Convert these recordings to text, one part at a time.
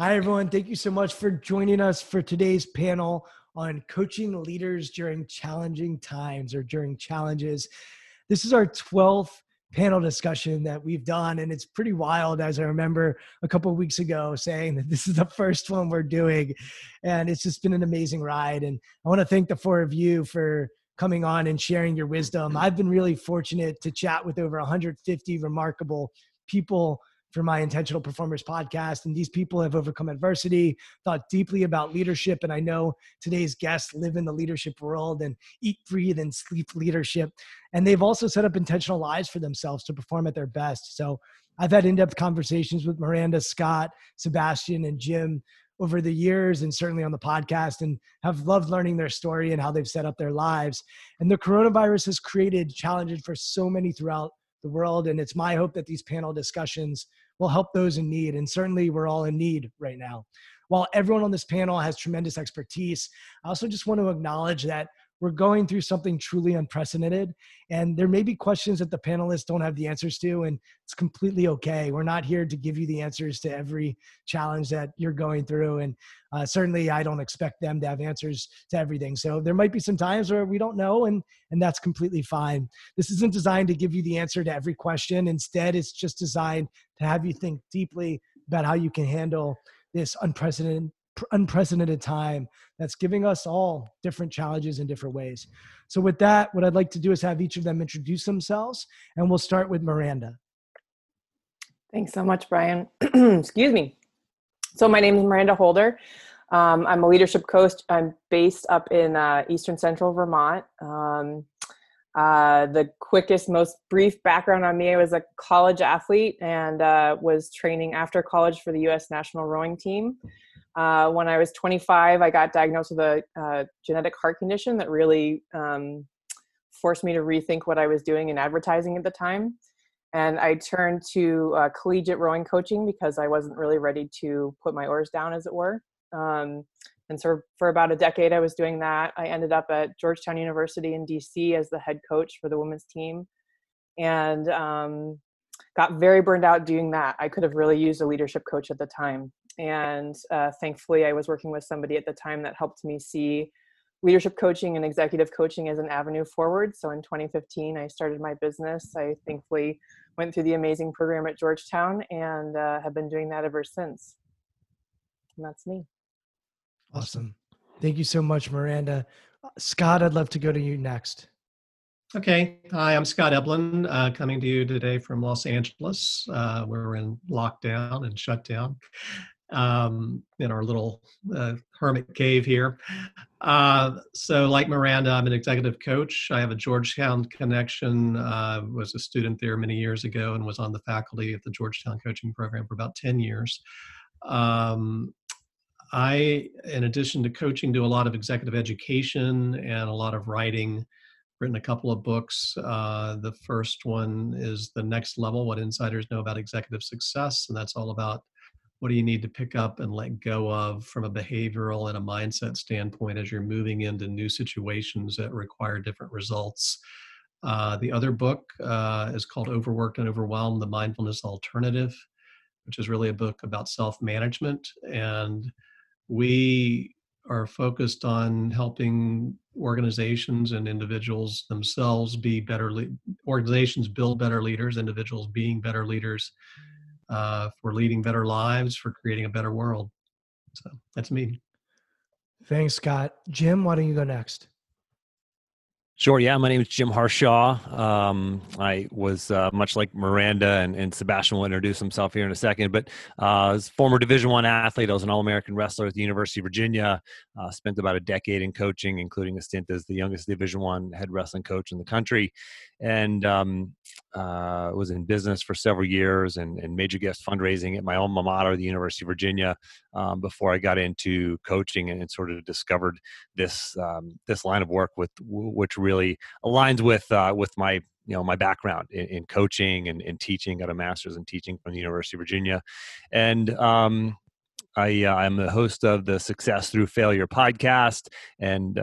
Hi, everyone. Thank you so much for joining us for today's panel on coaching leaders during challenging times or during challenges. This is our 12th panel discussion that we've done, and it's pretty wild, as I remember a couple of weeks ago saying that this is the first one we're doing, and it's just been an amazing ride. And I want to thank the four of you for coming on and sharing your wisdom. I've been really fortunate to chat with over 150 remarkable people for my Intentional Performers podcast, and these people have overcome adversity, thought deeply about leadership, and I know today's guests live in the leadership world and eat, breathe, and sleep leadership, and they've also set up intentional lives for themselves to perform at their best. So I've had in-depth conversations with Miranda, Scott, Sebastian, and Jim over the years, and certainly on the podcast, and have loved learning their story and how they've set up their lives. And the coronavirus has created challenges for so many throughout the world, and it's my hope that these panel discussions will help those in need, and certainly we're all in need right now. While everyone on this panel has tremendous expertise, I also just want to acknowledge that we're going through something truly unprecedented, and there may be questions that the panelists don't have the answers to, and it's completely okay. We're not here to give you the answers to every challenge that you're going through, and certainly I don't expect them to have answers to everything. So there might be some times where we don't know, and that's completely fine. This isn't designed to give you the answer to every question. Instead, it's just designed to have you think deeply about how you can handle this unprecedented time that's giving us all different challenges in different ways. So with that, what I'd like to do is have each of them introduce themselves, and we'll start with Miranda. Thanks so much, Brian. Excuse me. So my name is Miranda Holder. I'm a leadership coach. I'm based up in Eastern Central Vermont. The quickest, most brief background on me, I was a college athlete and was training after college for the U.S. national rowing team. When I was 25, I got diagnosed with a genetic heart condition that really forced me to rethink what I was doing in advertising at the time. And I turned to collegiate rowing coaching because I wasn't really ready to put my oars down, as it were. And so for about a decade, I was doing that. I ended up at Georgetown University in DC as the head coach for the women's team. And got very burned out doing that. I could have really used a leadership coach at the time. And thankfully, I was working with somebody at the time that helped me see leadership coaching and executive coaching as an avenue forward. So in 2015, I started my business. I thankfully went through the amazing program at Georgetown and have been doing that ever since. And that's me. Awesome. Thank you so much, Miranda. Scott, I'd love to go to you next. Okay. Hi, I'm Scott Eblin, coming to you today from Los Angeles. We're in lockdown and shutdown. In our little hermit cave here. So like Miranda, I'm an executive coach. I have a Georgetown connection. Was a student there many years ago and was on the faculty at the Georgetown coaching program for about 10 years. I, in addition to coaching, do a lot of executive education and a lot of writing. Written a couple of books. The first one is The Next Level, What Insiders Know About Executive Success. And that's all about what do you need to pick up and let go of from a behavioral and a mindset standpoint as you're moving into new situations that require different results. The other book is called Overworked and Overwhelmed, The Mindfulness Alternative, which is really a book about self-management. And we are focused on helping organizations and individuals themselves be better. Organizations build better leaders, individuals being better leaders, for leading better lives, for creating a better world. So that's me. Thanks, Scott. Jim, why don't you go next? Sure. Yeah. My name is Jim Harshaw. I was much like Miranda, and Sebastian will introduce himself here in a second, but I was a former Division I athlete. I was an All-American wrestler at the University of Virginia, spent about a decade in coaching, including a stint as the youngest Division I head wrestling coach in the country. And was in business for several years and major guest fundraising at my alma mater, the University of Virginia, before I got into coaching and sort of discovered this this line of work, which really aligns with my my background in coaching and teaching. Got a master's in teaching from the University of Virginia, and I'm the host of the Success Through Failure podcast, and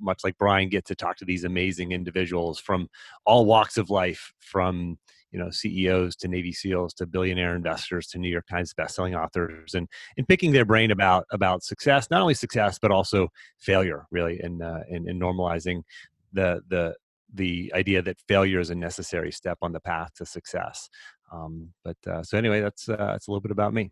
much like Brian, get to talk to these amazing individuals from all walks of life, from you know, CEOs to Navy SEALs to billionaire investors to New York Times bestselling authors, and picking their brain about success, not only success but also failure, really, and normalizing the idea that failure is a necessary step on the path to success. So anyway, that's a little bit about me.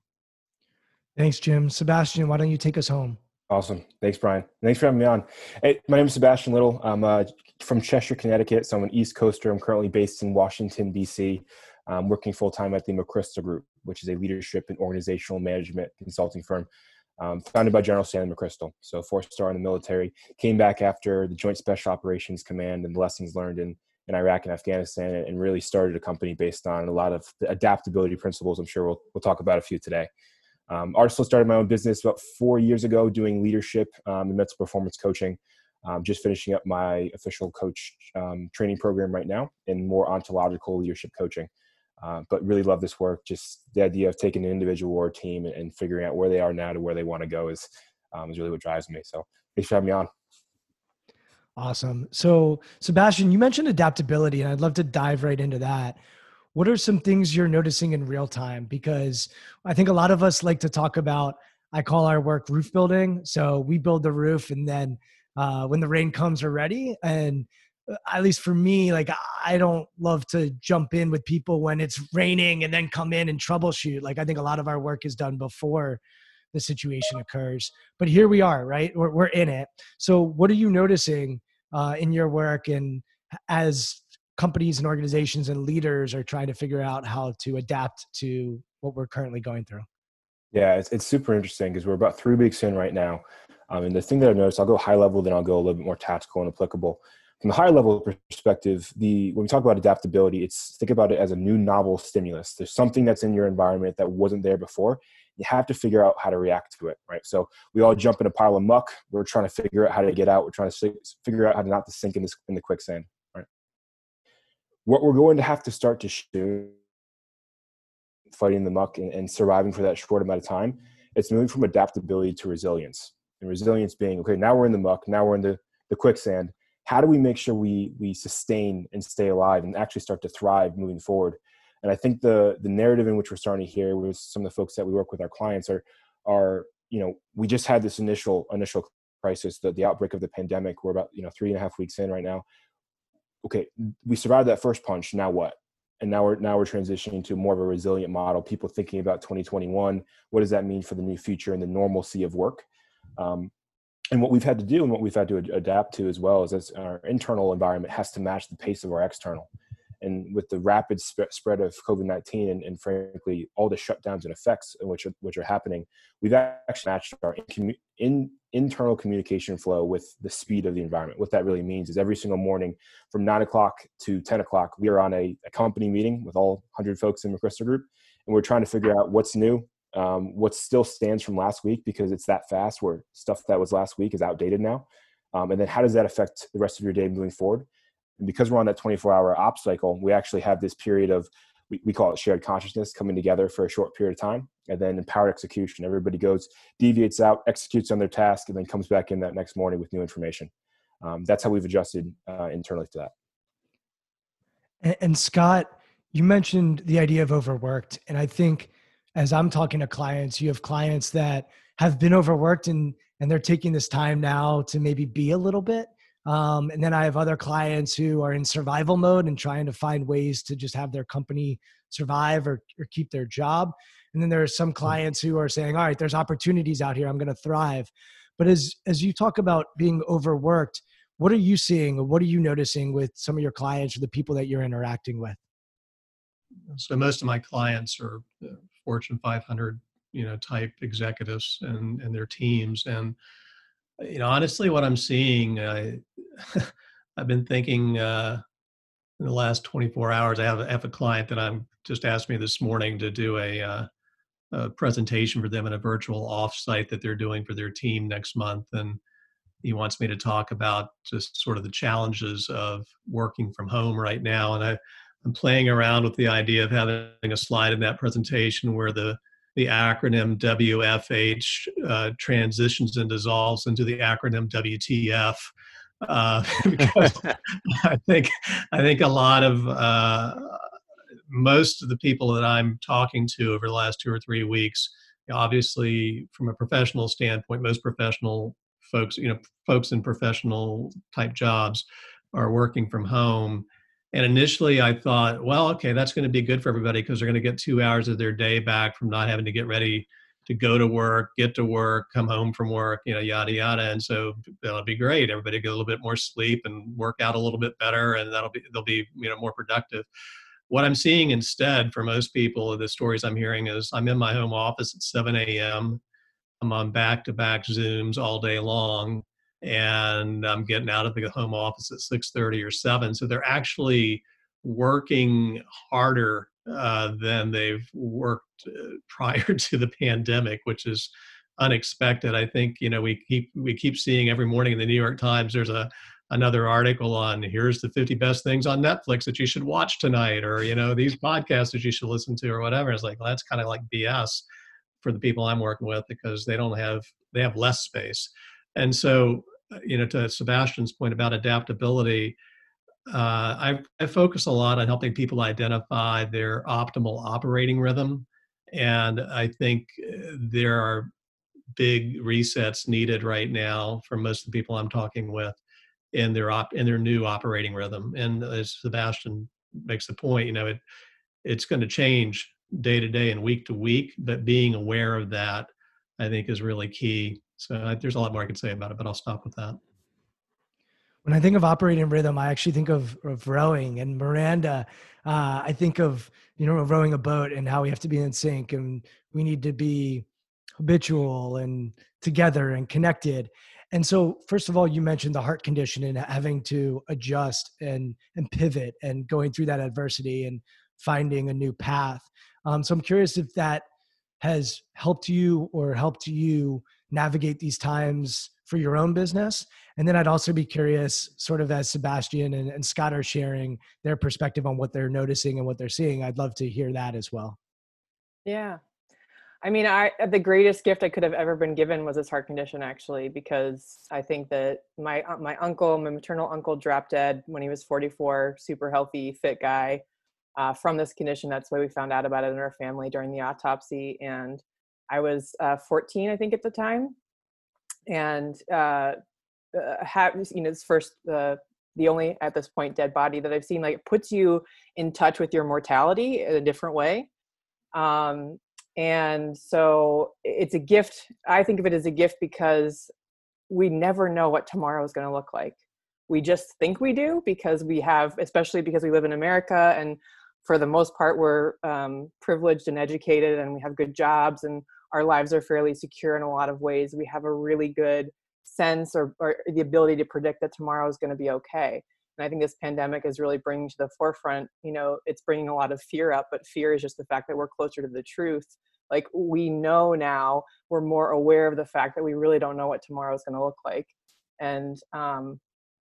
Thanks, Jim. Sebastian, why don't you take us home? Awesome. Thanks, Brian. Thanks for having me on. Hey, my name is Sebastian Little. I'm from Cheshire, Connecticut. So I'm an East Coaster. I'm currently based in Washington, D.C. I'm working full-time at the McChrystal Group, which is a leadership and organizational management consulting firm founded by General Stanley McChrystal. So 4-star in the military. Came back after the Joint Special Operations Command and the lessons learned in Iraq and Afghanistan, and really started a company based on a lot of the adaptability principles. I'm sure we'll talk about a few today. Also started my own business about 4 years ago doing leadership and mental performance coaching. Just finishing up my official coach training program right now in more ontological leadership coaching. But really love this work. Just the idea of taking an individual or a team and figuring out where they are now to where they want to go is really what drives me. So thanks for having me on. Awesome. So Sebastian, you mentioned adaptability, and I'd love to dive right into that. What are some things you're noticing in real time? Because I think a lot of us like to talk about, I call our work roof building. So we build the roof, and then when the rain comes, we're ready. And at least for me, like, I don't love to jump in with people when it's raining and then come in and troubleshoot. Like, I think a lot of our work is done before the situation occurs. But here we are, right? We're in it. So what are you noticing in your work, and as companies and organizations and leaders are trying to figure out how to adapt to what we're currently going through? Yeah, it's super interesting because we're about 3 weeks in right now. And the thing that I've noticed, I'll go high level, then I'll go a little bit more tactical and applicable. From the high level perspective, when we talk about adaptability, think about it as a new novel stimulus. There's something that's in your environment that wasn't there before. You have to figure out how to react to it, right? So we all jump in a pile of muck. We're trying to figure out how to get out. We're trying to figure out how not to sink in the quicksand. What we're going to have to start to do, fighting the muck and surviving for that short amount of time, it's moving from adaptability to resilience. And resilience being, okay, now we're in the muck, now we're in the quicksand. How do we make sure we sustain and stay alive and actually start to thrive moving forward? And I think the narrative in which we're starting to hear with some of the folks that we work with, our clients, are you know, we just had this initial crisis, the outbreak of the pandemic. We're about 3.5 weeks in right now. Okay, we survived that first punch. Now what? And now we're transitioning to more of a resilient model. People thinking about 2021. What does that mean for the new future and the normalcy of work? And what we've had to do, and what we've had to adapt to as well, is our internal environment has to match the pace of our external. And with the rapid spread of COVID-19 and frankly all the shutdowns and effects which are happening, we've actually matched our internal communication flow with the speed of the environment. What that really means is every single morning from 9 o'clock to 10 o'clock, we are on a company meeting with all 100 folks in the McChrystal Group, and we're trying to figure out what's new, what still stands from last week, because it's that fast where stuff that was last week is outdated now. And then how does that affect the rest of your day moving forward? And because we're on that 24-hour ops cycle, we actually have this period of, we call it shared consciousness, coming together for a short period of time, and then empowered execution. Everybody goes, deviates out, executes on their task, and then comes back in that next morning with new information. That's how we've adjusted internally to that. And Scott, you mentioned the idea of overworked. And I think as I'm talking to clients, you have clients that have been overworked and they're taking this time now to maybe be a little bit. And then I have other clients who are in survival mode and trying to find ways to just have their company survive or keep their job. And then there are some clients who are saying, all right, there's opportunities out here. I'm going to thrive. But as you talk about being overworked, what are you seeing? What are you noticing with some of your clients or the people that you're interacting with? So most of my clients are Fortune 500, type executives and their teams. And honestly, what I'm seeing, I've been thinking in the last 24 hours, I have a client that I'm just asked me this morning to do a presentation for them in a virtual offsite that they're doing for their team next month. And he wants me to talk about just sort of the challenges of working from home right now. And I'm playing around with the idea of having a slide in that presentation where the acronym WFH transitions and dissolves into the acronym WTF, because I think a lot of most of the people that I'm talking to over the last 2 or 3 weeks, obviously from a professional standpoint, most professional folks, folks in professional type jobs are working from home. And initially I thought, well, okay, that's going to be good for everybody because they're going to get 2 hours of their day back from not having to get ready to go to work, get to work, come home from work, yada, yada. And so that'll be great. Everybody get a little bit more sleep and work out a little bit better, and they'll be, more productive. What I'm seeing instead for most people, the stories I'm hearing is I'm in my home office at 7 a.m. I'm on back-to-back Zooms all day long, and I'm getting out of the home office at 6:30 or 7. So they're actually working harder than they've worked prior to the pandemic, which is unexpected. I think, we keep seeing every morning in the New York Times, there's another article on here's the 50 best things on Netflix that you should watch tonight, or, these podcasts that you should listen to or whatever. It's like, well, that's kind of like BS for the people I'm working with because they have less space. And so, to Sebastian's point about adaptability, I focus a lot on helping people identify their optimal operating rhythm. And I think there are big resets needed right now for most of the people I'm talking with in their new operating rhythm. And as Sebastian makes the point, it's going to change day to day and week to week, but being aware of that, I think, is really key. So there's a lot more I could say about it, but I'll stop with that. When I think of operating rhythm, I actually think of rowing. And Miranda, I think of, rowing a boat and how we have to be in sync and we need to be habitual and together and connected. And so, first of all, you mentioned the heart condition and having to adjust and pivot and going through that adversity and finding a new path. So I'm curious if that has helped you navigate these times for your own business. And then I'd also be curious, sort of as Sebastian and Scott are sharing their perspective on what they're noticing and what they're seeing, I'd love to hear that as well. Yeah. The greatest gift I could have ever been given was this heart condition, actually, because I think that my maternal uncle dropped dead when he was 44, super healthy, fit guy, from this condition. That's why we found out about it in our family during the autopsy. And I was 14, I think, at the time. And his first, the only at this point dead body that I've seen, like, puts you in touch with your mortality in a different way. And so it's a gift. I think of it as a gift because we never know what tomorrow is going to look like. We just think we do because we have, especially because we live in America, and for the most part, we're privileged and educated, and we have good jobs, and our lives are fairly secure in a lot of ways. We have a really good sense or the ability to predict that tomorrow is going to be okay. And I think this pandemic is really bringing to the forefront, it's bringing a lot of fear up, but fear is just the fact that we're closer to the truth. Like, we know now, we're more aware of the fact that we really don't know what tomorrow is going to look like. And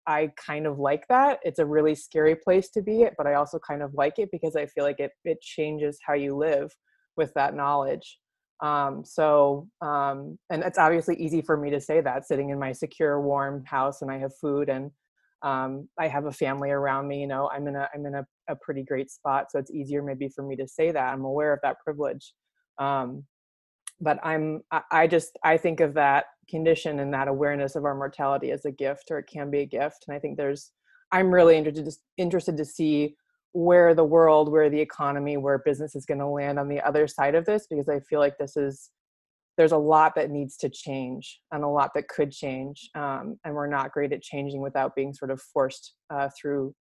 I kind of like that. It's a really scary place to be at, but I also kind of like it because I feel like it changes how you live with that knowledge. And it's obviously easy for me to say that, sitting in my secure, warm house, and I have food, and I have a family around me. I'm in a pretty great spot, so it's easier maybe for me to say that. I'm aware of that privilege, but I think of that condition and that awareness of our mortality as a gift, or it can be a gift. And I think I'm really interested to see where the world, where the economy, where business is going to land on the other side of this, because I feel like there's a lot that needs to change and a lot that could change. And we're not great at changing without being sort of forced through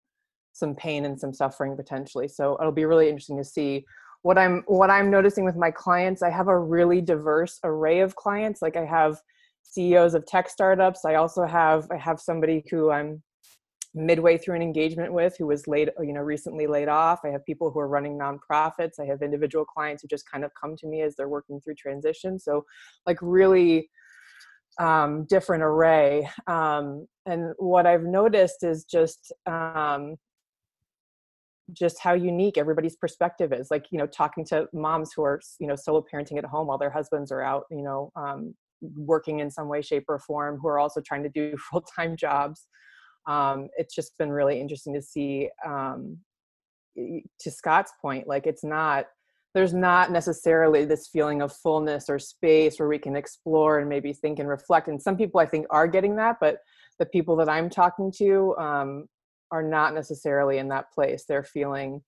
some pain and some suffering potentially. So it'll be really interesting to see what I'm noticing with my clients. I have a really diverse array of clients. Like, I have CEOs of tech startups. I also have somebody who I'm midway through an engagement with, who was recently laid off. I have people who are running nonprofits. I have individual clients who just kind of come to me as they're working through transition. So, like, really different array. And what I've noticed is just how unique everybody's perspective is. Like, talking to moms who are, solo parenting at home while their husbands are out, working in some way, shape, or form, who are also trying to do full-time jobs. It's just been really interesting to see to Scott's point, like it's not, there's not necessarily this feeling of fullness or space where we can explore and maybe think and reflect. And some people I think are getting that, but the people that I'm talking to are not necessarily in that place. They're feeling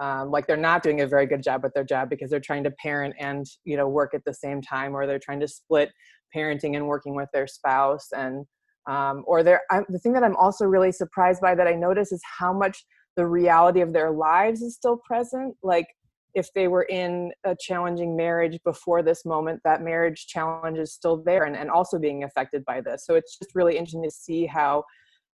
like they're not doing a very good job at their job because they're trying to parent and, you know, work at the same time, or they're trying to split parenting and working with their spouse. And or they're, the thing that I'm also really surprised by that I notice is how much the reality of their lives is still present. Like, if they were in a challenging marriage before this moment, that marriage challenge is still there and also being affected by this. So it's just really interesting to see how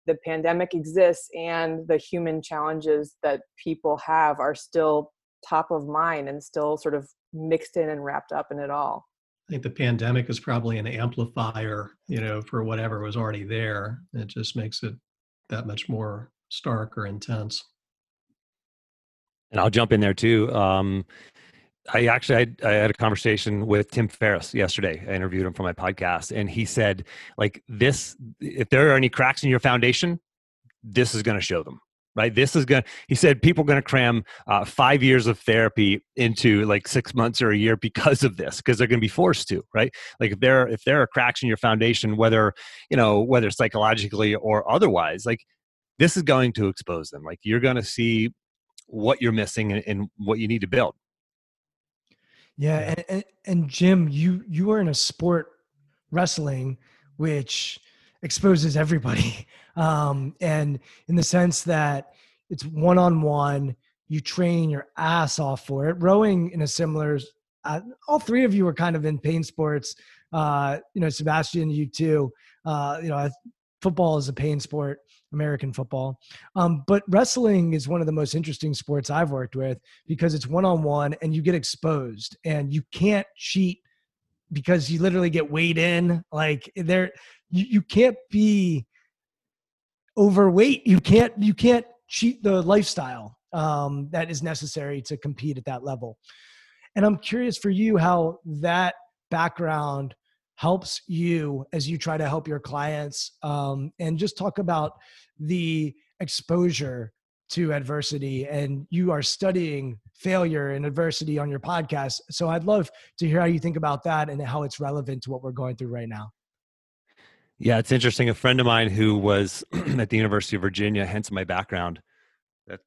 the pandemic exists and the human challenges that people have are still top of mind and still sort of mixed in and wrapped up in it all. I think the pandemic is probably an amplifier, you know, for whatever was already there. It just makes it that much more stark or intense. And I'll jump in there too. I had a conversation with Tim Ferriss yesterday. I interviewed him for my podcast, and he said, like, this, if there are any cracks in your foundation, this is going to show them, right? He said, people are going to cram 5 years of therapy into like 6 months or a year because of this, because they're going to be forced to, right? Like if there are cracks in your foundation, whether psychologically or otherwise, like this is going to expose them. Like you're going to see what you're missing and what you need to build. Yeah. And Jim, you are in a sport, wrestling, which exposes everybody. And in the sense that it's one-on-one, you train your ass off for it. Rowing in a similar, all three of you are kind of in pain sports. You know, Sebastian, you too, you know, football is a pain sport, American football. But wrestling is one of the most interesting sports I've worked with because it's one-on-one and you get exposed and you can't cheat because you literally get weighed in. Like you can't be overweight. You can't cheat the lifestyle that is necessary to compete at that level. And I'm curious for you how that background helps you as you try to help your clients, and just talk about the exposure to adversity. And you are studying failure and adversity on your podcast. So I'd love to hear how you think about that and how it's relevant to what we're going through right now. Yeah, it's interesting. A friend of mine who was at the University of Virginia, hence my background,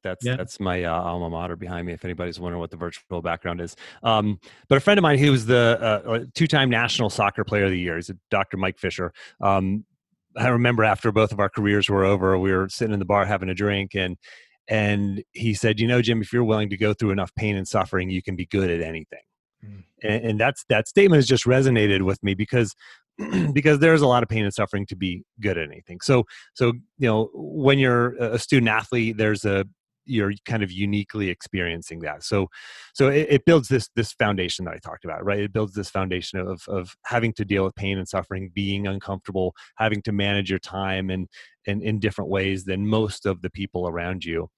that's my alma mater behind me, if anybody's wondering what the virtual background is. But a friend of mine, he was the two-time national soccer player of the year. He's a Dr. Mike Fisher. I remember after both of our careers were over, we were sitting in the bar having a drink, and he said, you know, Jim, if you're willing to go through enough pain and suffering, you can be good at anything. Mm. And that statement has just resonated with me because there's a lot of pain and suffering to be good at anything. So, you know, when you're a student athlete, you're kind of uniquely experiencing that. So it builds this foundation that I talked about, right? It builds this foundation of having to deal with pain and suffering, being uncomfortable, having to manage your time and in different ways than most of the people around you.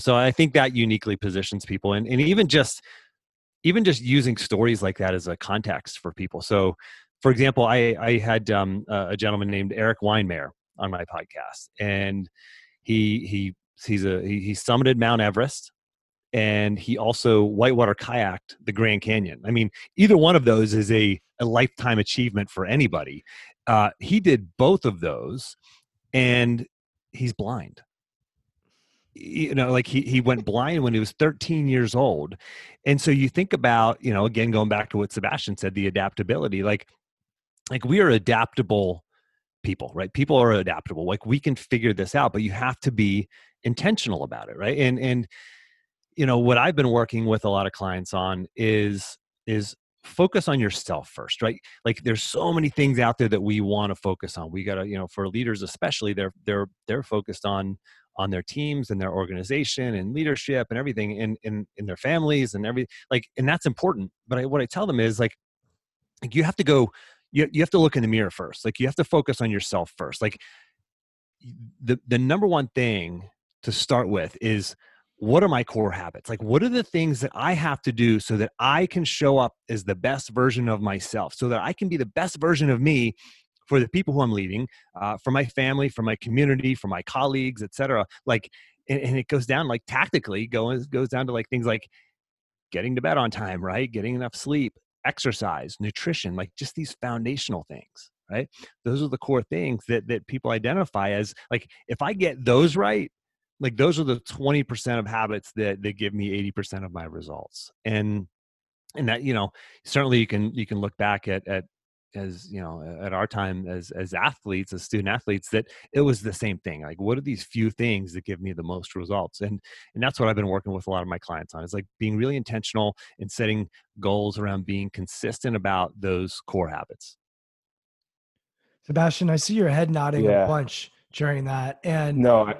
So I think that uniquely positions people, and even just using stories like that as a context for people. So, for example, I had a gentleman named Eric Weinmayer on my podcast, and he summited Mount Everest, and he also whitewater kayaked the Grand Canyon. I mean, either one of those is a lifetime achievement for anybody. He did both of those, and he's blind. You know, like he went blind when he was 13 years old, and so you think about, you know, again going back to what Sebastian said, the adaptability, like we are adaptable people, right? People are adaptable. Like we can figure this out, but you have to be intentional about it, right? And you know, what I've been working with a lot of clients on is focus on yourself first, right? Like there's so many things out there that we want to focus on. We got to, you know, for leaders especially, they're focused on their teams and their organization and leadership and everything in their families and everything, like, and that's important. But what I tell them is like you have to go, you have to look in the mirror first. Like you have to focus on yourself first. Like the number one thing to start with is, what are my core habits? Like, what are the things that I have to do so that I can show up as the best version of myself, so that I can be the best version of me for the people who I'm leading, for my family, for my community, for my colleagues, etc. Like And it goes down like tactically, goes down to like things like getting to bed on time, right? Getting enough sleep, exercise, nutrition, like just these foundational things, right? Those are the core things that people identify as like, if I get those right, like those are the 20% of habits that give me 80% of my results. And that, you know, certainly you can look back at as, you know, at our time as athletes, as student athletes, that it was the same thing. Like, what are these few things that give me the most results? And that's what I've been working with a lot of my clients on. It's like being really intentional and setting goals around being consistent about those core habits. Sebastian, I see your head nodding a bunch during that. And no,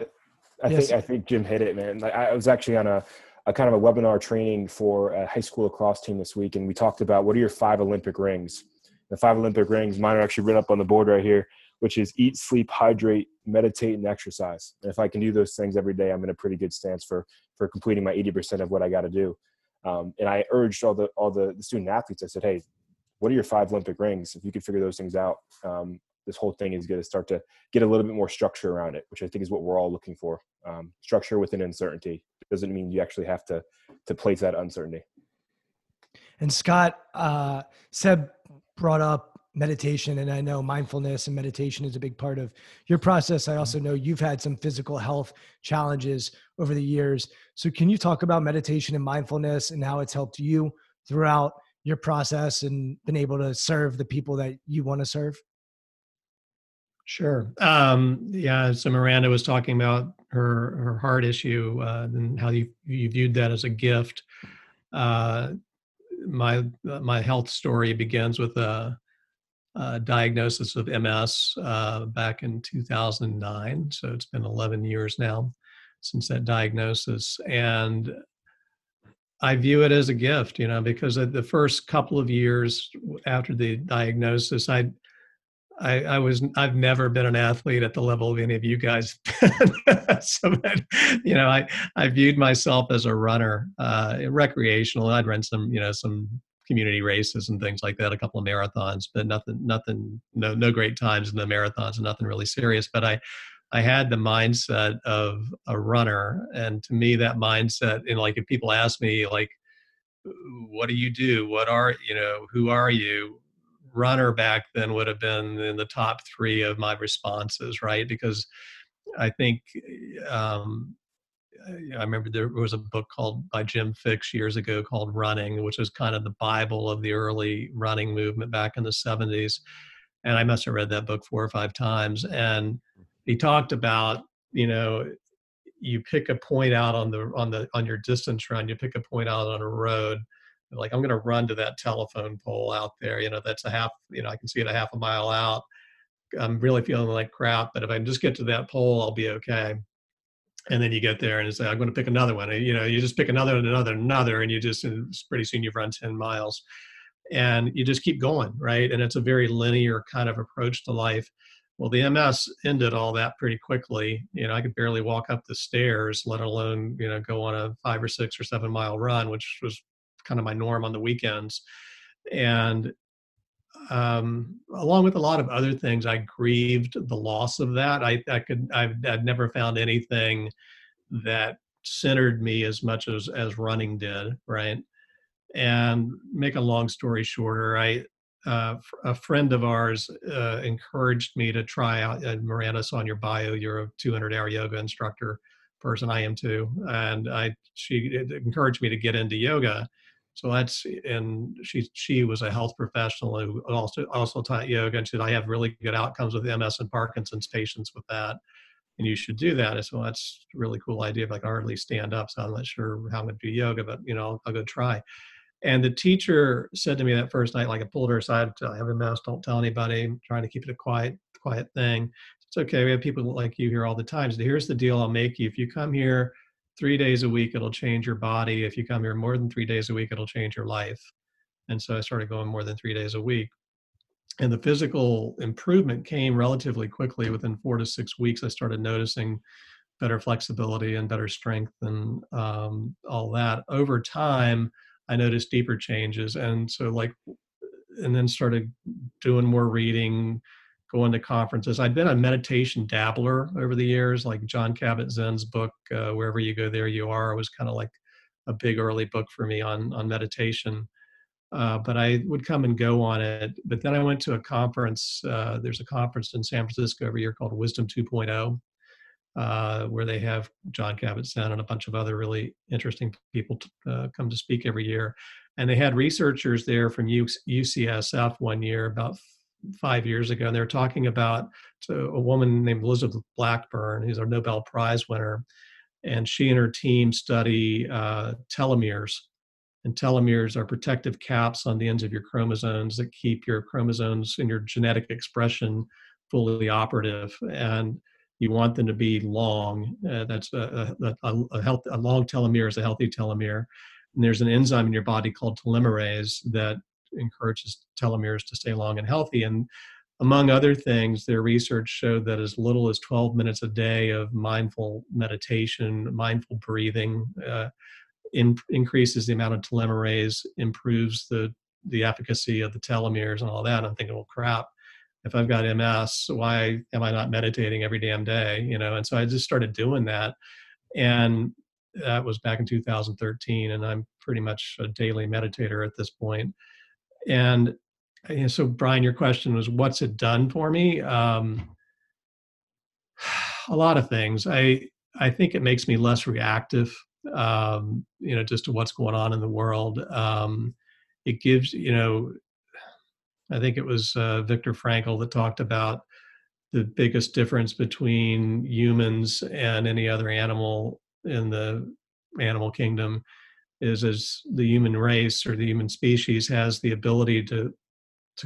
I think Jim hit it, man. Like, I was actually on a kind of a webinar training for a high school lacrosse team this week. And we talked about, what are your 5 Olympic rings? The 5 Olympic rings, mine are actually written up on the board right here, which is eat, sleep, hydrate, meditate, and exercise. And if I can do those things every day, I'm in a pretty good stance for completing my 80% of what I got to do. And I urged all the student athletes, I said, hey, what are your 5 Olympic rings? If you can figure those things out, this whole thing is going to start to get a little bit more structure around it, which I think is what we're all looking for. Structure within uncertainty. It doesn't mean you actually have to place that uncertainty. And Scott, Seb brought up meditation, and I know mindfulness and meditation is a big part of your process. I also know you've had some physical health challenges over the years. So can you talk about meditation and mindfulness and how it's helped you throughout your process and been able to serve the people that you want to serve? Sure. So Miranda was talking about her heart issue and how you viewed that as a gift. My health story begins with a diagnosis of MS back in 2009. So it's been 11 years now since that diagnosis. And I view it as a gift, you know, because the first couple of years after the diagnosis, I've never been an athlete at the level of any of you guys. I viewed myself as a runner, recreational. I'd run some community races and things like that, a couple of marathons, but no great times in the marathons and nothing really serious. But I had the mindset of a runner. And to me, that mindset, and like, if people ask me, like, what do you do? What are, you know, who are you? Runner back then would have been in the top 3 of my responses, right? Because I think I remember there was a book by Jim Fix years ago called Running, which was kind of the Bible of the early running movement back in the 70s. And I must have read that book 4 or 5 times. And he talked about, you know, you pick a point out on your distance run, you pick a point out on a road. Like, I'm going to run to that telephone pole out there. You know, that's I can see it a half a mile out. I'm really feeling like crap, but if I can just get to that pole, I'll be okay. And then you get there and it's like, I'm going to pick another one. And, you know, you just pick another and another and another, and pretty soon you've run 10 miles and you just keep going. Right. And it's a very linear kind of approach to life. Well, the MS ended all that pretty quickly. You know, I could barely walk up the stairs, let alone, you know, go on a 5 or 6 or 7 mile run, which was kind of my norm on the weekends. And along with a lot of other things, I grieved the loss of that. I'd never found anything that centered me as much as running did, right? And make a long story shorter, a friend of ours encouraged me to try out, Miranda, saw in your bio, you're a 200-hour yoga instructor person. I am too. And she encouraged me to get into yoga. So she was a health professional who also taught yoga, and said, I have really good outcomes with MS and Parkinson's patients with that, and you should do that. I said, well, that's a really cool idea, but I can hardly stand up, so I'm not sure how I'm going to do yoga, but you know, I'll go try. And the teacher said to me that first night, like, I pulled her aside, I have MS, don't tell anybody, I'm trying to keep it a quiet thing. It's okay, we have people like you here all the time. So here's the deal I'll make you. If you come here 3 days a week, it'll change your body. If you come here more than 3 days a week, it'll change your life. And so I started going more than 3 days a week. And the physical improvement came relatively quickly. Within 4 to 6 weeks, I started noticing better flexibility and better strength and all that. Over time, I noticed deeper changes. And so, like, and then started doing more reading, going to conferences. I'd been a meditation dabbler over the years, like Jon Kabat-Zinn's book, Wherever You Go, There You Are, was kind of like a big early book for me on meditation. But I would come and go on it. But then I went to a conference. There's a conference in San Francisco every year called Wisdom 2.0, where they have Jon Kabat-Zinn and a bunch of other really interesting people come to speak every year. And they had researchers there from UCSF one year, about 5 years ago, and they were talking about a woman named Elizabeth Blackburn, who's a Nobel Prize winner. And she and her team study telomeres. And telomeres are protective caps on the ends of your chromosomes that keep your chromosomes and your genetic expression fully operative. And you want them to be long. That's a long telomere is a healthy telomere. And there's an enzyme in your body called telomerase that encourages telomeres to stay long and healthy. And among other things, their research showed that as little as 12 minutes a day of mindful meditation, mindful breathing, increases the amount of telomerase, improves the efficacy of the telomeres and all that. I'm thinking, well, crap, if I've got MS, why am I not meditating every damn day? You know, and so I just started doing that. And that was back in 2013. And I'm pretty much a daily meditator at this point. And so, Brian, your question was, what's it done for me? A lot of things. I think it makes me less reactive, just to what's going on in the world. It gives, I think it was Viktor Frankl that talked about the biggest difference between humans and any other animal in the animal kingdom is as the human race or the human species has the ability to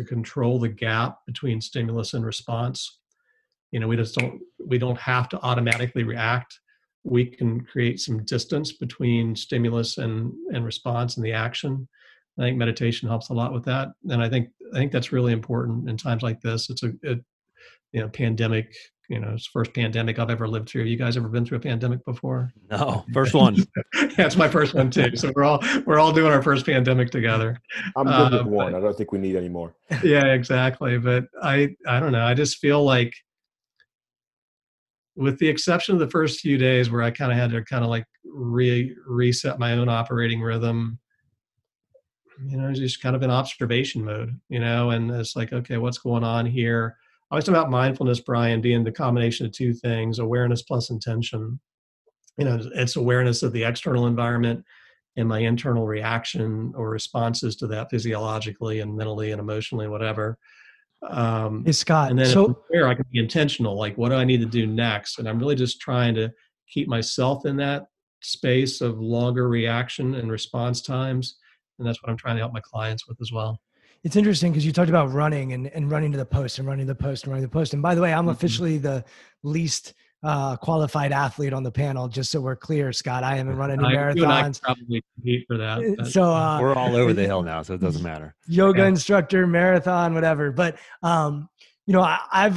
control the gap between stimulus and response. We don't have to automatically react. We can create some distance between stimulus and response and the action. I think meditation helps a lot with that. And I think that's really important in times like this. It's a pandemic. It's the first pandemic I've ever lived through. You guys ever been through a pandemic before? No, first one. Yeah, it's my first one too. So we're all doing our first pandemic together. I'm good with one. I don't think we need any more. Yeah, exactly. But I don't know. I just feel like, with the exception of the first few days where I kind of had to reset my own operating rhythm, just kind of in observation mode, and it's like, okay, what's going on here? I was talking about mindfulness, Brian, being the combination of two things, awareness plus intention. It's awareness of the external environment and my internal reaction or responses to that physiologically and mentally and emotionally, whatever. Hey, Scott, and then so I can be intentional, like what do I need to do next? And I'm really just trying to keep myself in that space of longer reaction and response times. And that's what I'm trying to help my clients with as well. It's interesting because you talked about running and running to the post and running to the post and running to the post. And by the way, I'm officially the least qualified athlete on the panel, just so we're clear, Scott. I haven't run any marathons. I probably compete for that. So, we're all over the hill now, so it doesn't matter. Yoga instructor, marathon, whatever. But I've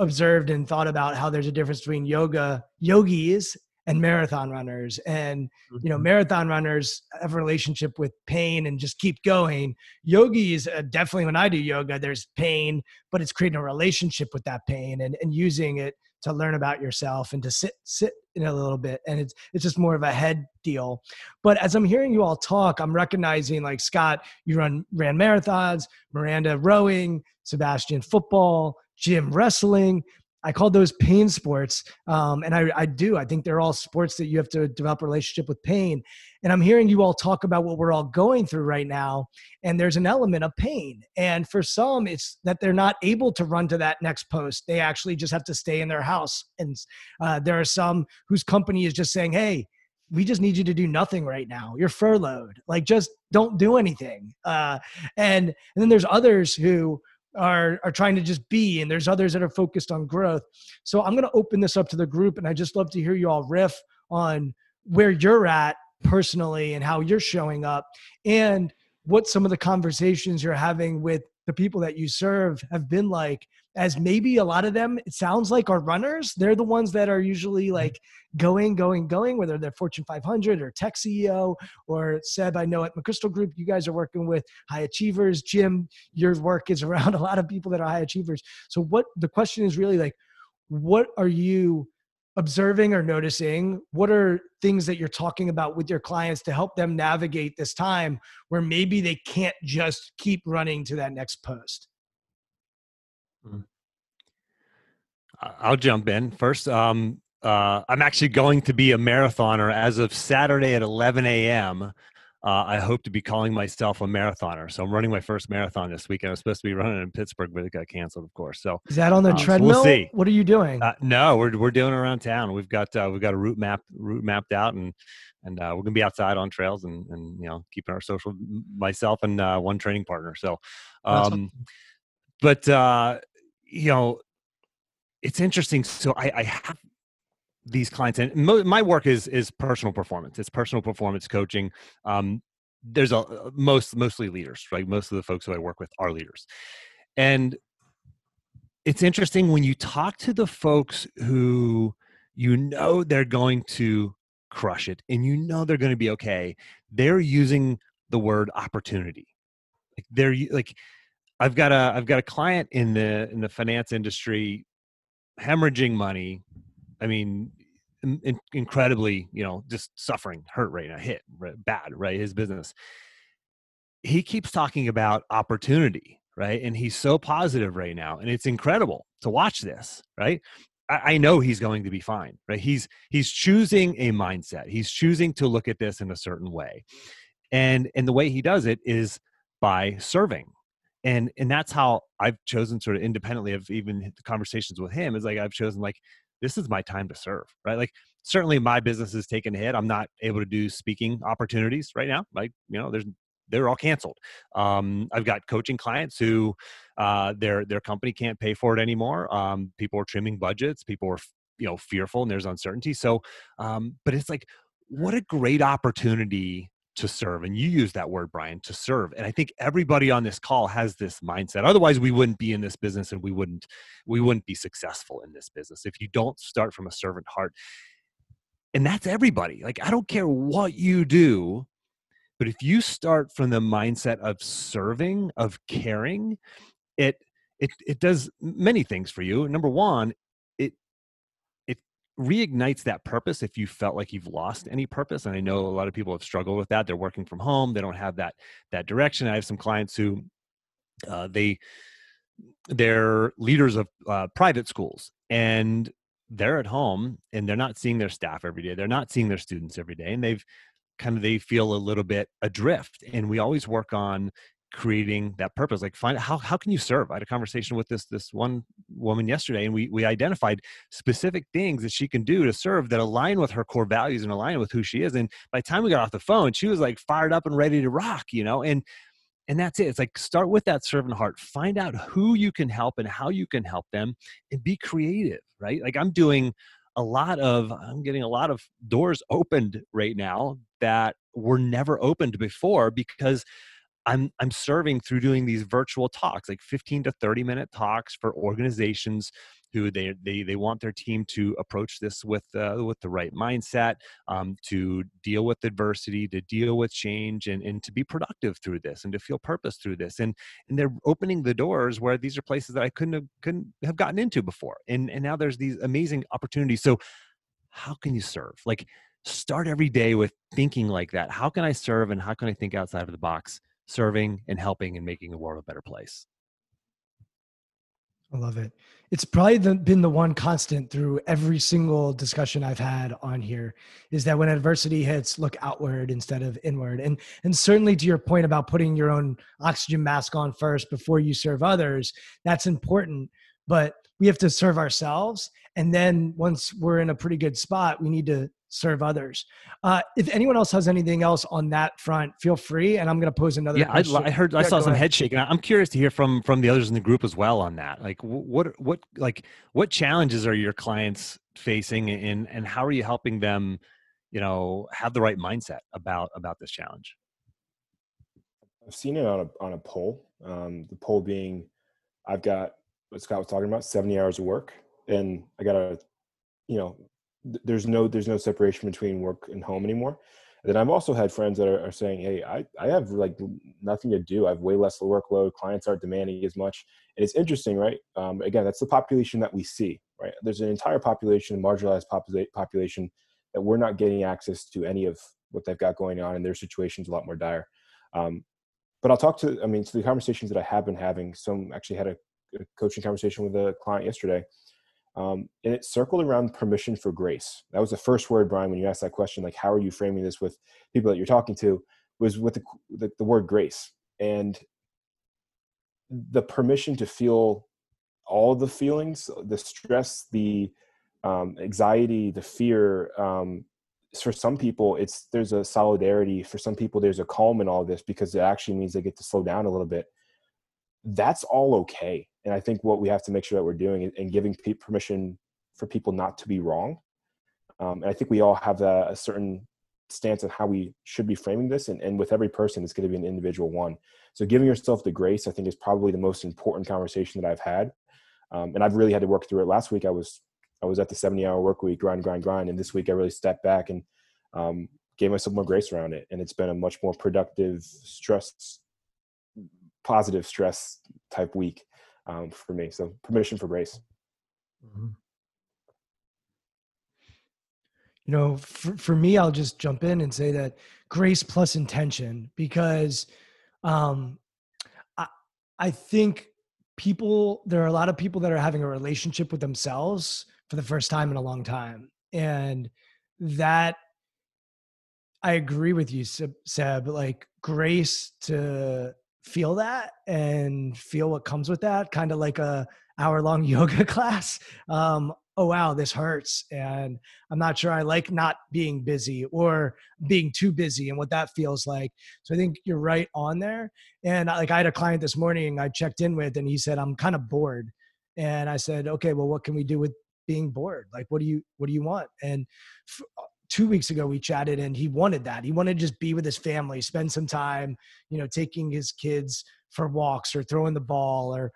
observed and thought about how there's a difference between yogis and marathon runners. And, marathon runners have a relationship with pain and just keep going. Yogis, definitely when I do yoga, there's pain, but it's creating a relationship with that pain and using it to learn about yourself and to sit in a little bit. And it's just more of a head deal. But as I'm hearing you all talk, I'm recognizing, like, Scott, you ran marathons, Miranda rowing, Sebastian football, Jim wrestling. I call those pain sports. And I do. I think they're all sports that you have to develop a relationship with pain. And I'm hearing you all talk about what we're all going through right now. And there's an element of pain. And for some, it's that they're not able to run to that next post. They actually just have to stay in their house. And there are some whose company is just saying, hey, we just need you to do nothing right now. You're furloughed. Like, just don't do anything. And then there's others who are trying to just be, and there's others that are focused on growth. So I'm going to open this up to the group, and I just love to hear you all riff on where you're at personally and how you're showing up and what some of the conversations you're having with the people that you serve have been like, as maybe a lot of them, it sounds like, are runners. They're the ones that are usually like going, whether they're Fortune 500 or tech CEO or Seb, I know at McChrystal Group, you guys are working with high achievers. Jim, your work is around a lot of people that are high achievers. So what the question is really like, what are you observing or noticing? What are things that you're talking about with your clients to help them navigate this time where maybe they can't just keep running to that next post? I'll jump in first. I'm actually going to be a marathoner as of Saturday at 11 a.m. I hope to be calling myself a marathoner. So I'm running my first marathon this weekend. I was supposed to be running in Pittsburgh, but it got canceled, of course. So is that on the treadmill? So we'll see. What are you doing? No, we're doing it around town. We've got a route mapped out, and we're gonna be outside on trails and you know, keeping our social, myself and one training partner. So, awesome. But you know, it's interesting. So I have these clients, and my work is personal performance. It's personal performance coaching. There's mostly leaders, right? Most of the folks who I work with are leaders. And it's interesting when you talk to the folks who, you know, they're going to crush it and you know, they're going to be okay. They're using the word opportunity. Like they're like, I've got a client in the finance industry hemorrhaging money. I mean, incredibly, you know, just suffering, hurt right now, hit bad, right? His business. He keeps talking about opportunity, right? And he's so positive right now. And it's incredible to watch this, right? I know he's going to be fine, right? He's choosing a mindset. He's choosing to look at this in a certain way. And the way he does it is by serving. And that's how I've chosen, sort of independently of even the conversations with him, is like, I've chosen like, this is my time to serve, right? Like certainly my business is taking a hit. I'm not able to do speaking opportunities right now. Like, you know, they're all canceled. I've got coaching clients who their company can't pay for it anymore. People are trimming budgets. People are, you know, fearful, and there's uncertainty. So, but it's like, what a great opportunity to serve. And you use that word, Brian, to serve. And I think everybody on this call has this mindset. Otherwise we wouldn't be in this business, and we wouldn't be successful in this business if you don't start from a servant heart. And that's everybody. Like, I don't care what you do, but if you start from the mindset of serving, of caring, it does many things for you. Number one, reignites that purpose if you felt like you've lost any purpose. And I know a lot of people have struggled with that. They're working from home. They don't have that direction. I have some clients who they're leaders of private schools, and they're at home and they're not seeing their staff every day. They're not seeing their students every day. And they feel a little bit adrift. And we always work on creating that purpose. Like, find how can you serve? I had a conversation with this one woman yesterday, and we identified specific things that she can do to serve that align with her core values and align with who she is. And by the time we got off the phone, she was like fired up and ready to rock, you know? And that's it. It's like, start with that servant heart, find out who you can help and how you can help them, and be creative, right? Like I'm getting a lot of doors opened right now that were never opened before, because I'm serving through doing these virtual talks, like 15 to 30-minute talks for organizations who they want their team to approach this with the right mindset, to deal with adversity, to deal with change, and to be productive through this, and to feel purpose through this. And they're opening the doors where these are places that I couldn't have gotten into before. And now there's these amazing opportunities. So how can you serve? Like, start every day with thinking like that. How can I serve, and how can I think outside of the box? Serving and helping and making the world a better place. I love it. It's probably been the one constant through every single discussion I've had on here, is that when adversity hits, look outward instead of inward. And certainly to your point about putting your own oxygen mask on first before you serve others, that's important. But we have to serve ourselves. And then once we're in a pretty good spot, we need to serve others. If anyone else has anything else on that front, feel free. And I'm going to pose another question. I saw some head shaking. I'm curious to hear from the others in the group as well on that. Like what challenges are your clients facing, and how are you helping them, you know, have the right mindset about this challenge? I've seen it on a poll The pull being, I've got what Scott was talking about, 70 hours of work, and I got to, there's no separation between work and home anymore. And then I've also had friends that are saying, hey, I have like nothing to do. I have way less workload. Clients aren't demanding as much. And it's interesting, right? Again, that's the population that we see, right? There's an entire population, marginalized population that we're not getting access to any of what they've got going on, and their situation's a lot more dire. But I'll talk to the conversations that I have been having. Some actually had a coaching conversation with a client yesterday. And it circled around permission for grace. That was the first word, Brian, when you asked that question, like, how are you framing this with people that you're talking to, was with the word grace, and the permission to feel all the feelings, the stress, the anxiety, the fear. For some people, there's a solidarity. For some people, there's a calm in all this because it actually means they get to slow down a little bit. That's all okay. And I think what we have to make sure that we're doing and giving permission for people not to be wrong. And I think we all have a certain stance on how we should be framing this. And with every person, it's going to be an individual one. So giving yourself the grace, I think, is probably the most important conversation that I've had. And I've really had to work through it. Last week, I was at the 70-hour work week, grind. And this week I really stepped back and gave myself more grace around it. And it's been a much more productive, positive stress type week for me. So permission for grace. Mm-hmm. For me, I'll just jump in and say that grace plus intention, because I think there are a lot of people that are having a relationship with themselves for the first time in a long time. And that, I agree with you, Seb, like grace to feel that and feel what comes with that, kind of like a hour-long yoga class. Oh, wow, this hurts. And I'm not sure I like not being busy or being too busy and what that feels like. So I think you're right on there. And I had a client this morning I checked in with, and he said, I'm kind of bored. And I said, okay, well, what can we do with being bored? Like, what do you want? And 2 weeks ago we chatted, and he wanted that. He wanted to just be with his family, spend some time, taking his kids for walks or throwing the ball or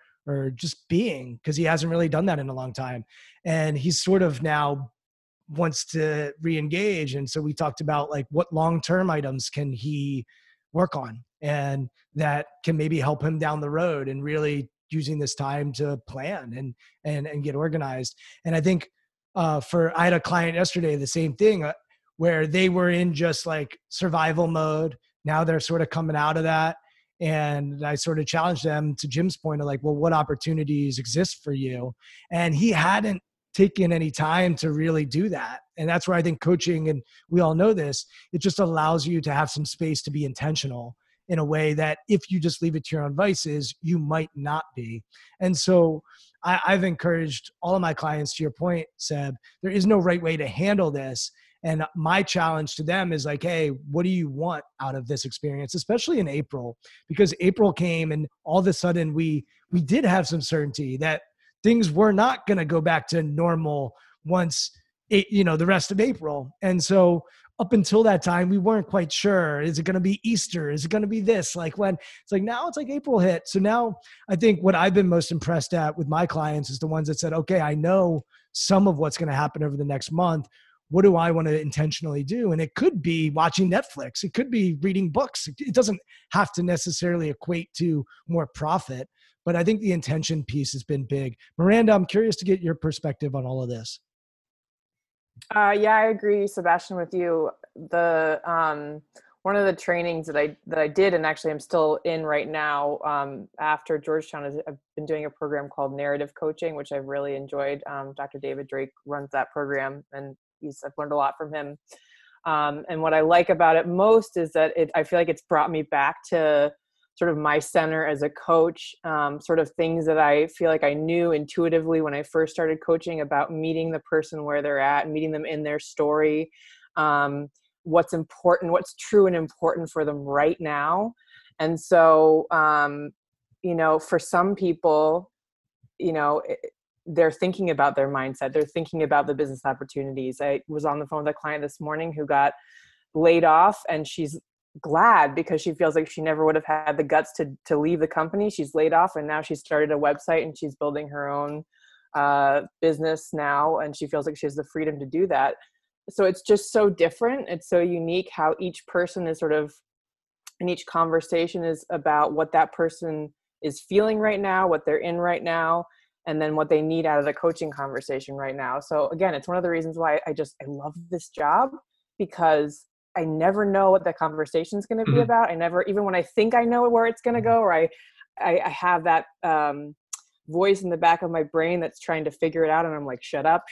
just being, because he hasn't really done that in a long time. And he's sort of now wants to reengage. And so we talked about like what long-term items can he work on and that can maybe help him down the road, and really using this time to plan and get organized. And I think I had a client yesterday, the same thing, where they were in just like survival mode. Now they're sort of coming out of that. And I sort of challenged them, to Jim's point, of like, well, what opportunities exist for you? And he hadn't taken any time to really do that. And that's where I think coaching, and we all know this, it just allows you to have some space to be intentional in a way that if you just leave it to your own vices, you might not be. And so I've encouraged all of my clients, to your point, Seb, there is no right way to handle this. And my challenge to them is like, hey, what do you want out of this experience, especially in April? Because April came and all of a sudden we did have some certainty that things were not going to go back to normal once, the rest of April. And so up until that time, we weren't quite sure. Is it going to be Easter? Is it going to be this? Like when? It's like now it's like April hit. So now I think what I've been most impressed at with my clients is the ones that said, okay, I know some of what's going to happen over the next month. What do I want to intentionally do? And it could be watching Netflix. It could be reading books. It doesn't have to necessarily equate to more profit. But I think the intention piece has been big. Miranda, I'm curious to get your perspective on all of this. Yeah, I agree, Sebastian, with you. The one of the trainings that I did, and actually I'm still in right now after Georgetown, I've been doing a program called Narrative Coaching, which I've really enjoyed. Dr. David Drake runs that program, and I've learned a lot from him. And what I like about it most is that I feel like it's brought me back to sort of my center as a coach, sort of things that I feel like I knew intuitively when I first started coaching about meeting the person where they're at, meeting them in their story, what's important, what's true and important for them right now. And so, for some people, they're thinking about their mindset. They're thinking about the business opportunities. I was on the phone with a client this morning who got laid off, and she's glad because she feels like she never would have had the guts to leave the company. She's laid off and now she's started a website and she's building her own business now. And she feels like she has the freedom to do that. So it's just so different. It's so unique how each person is sort of, and each conversation is about what that person is feeling right now, what they're in right now, and then what they need out of the coaching conversation right now. So again, it's one of the reasons why I love this job, because I never know what the conversation is going to be about. I never, even when I think I know where it's going to go, or I have that voice in the back of my brain that's trying to figure it out. And I'm like, shut up.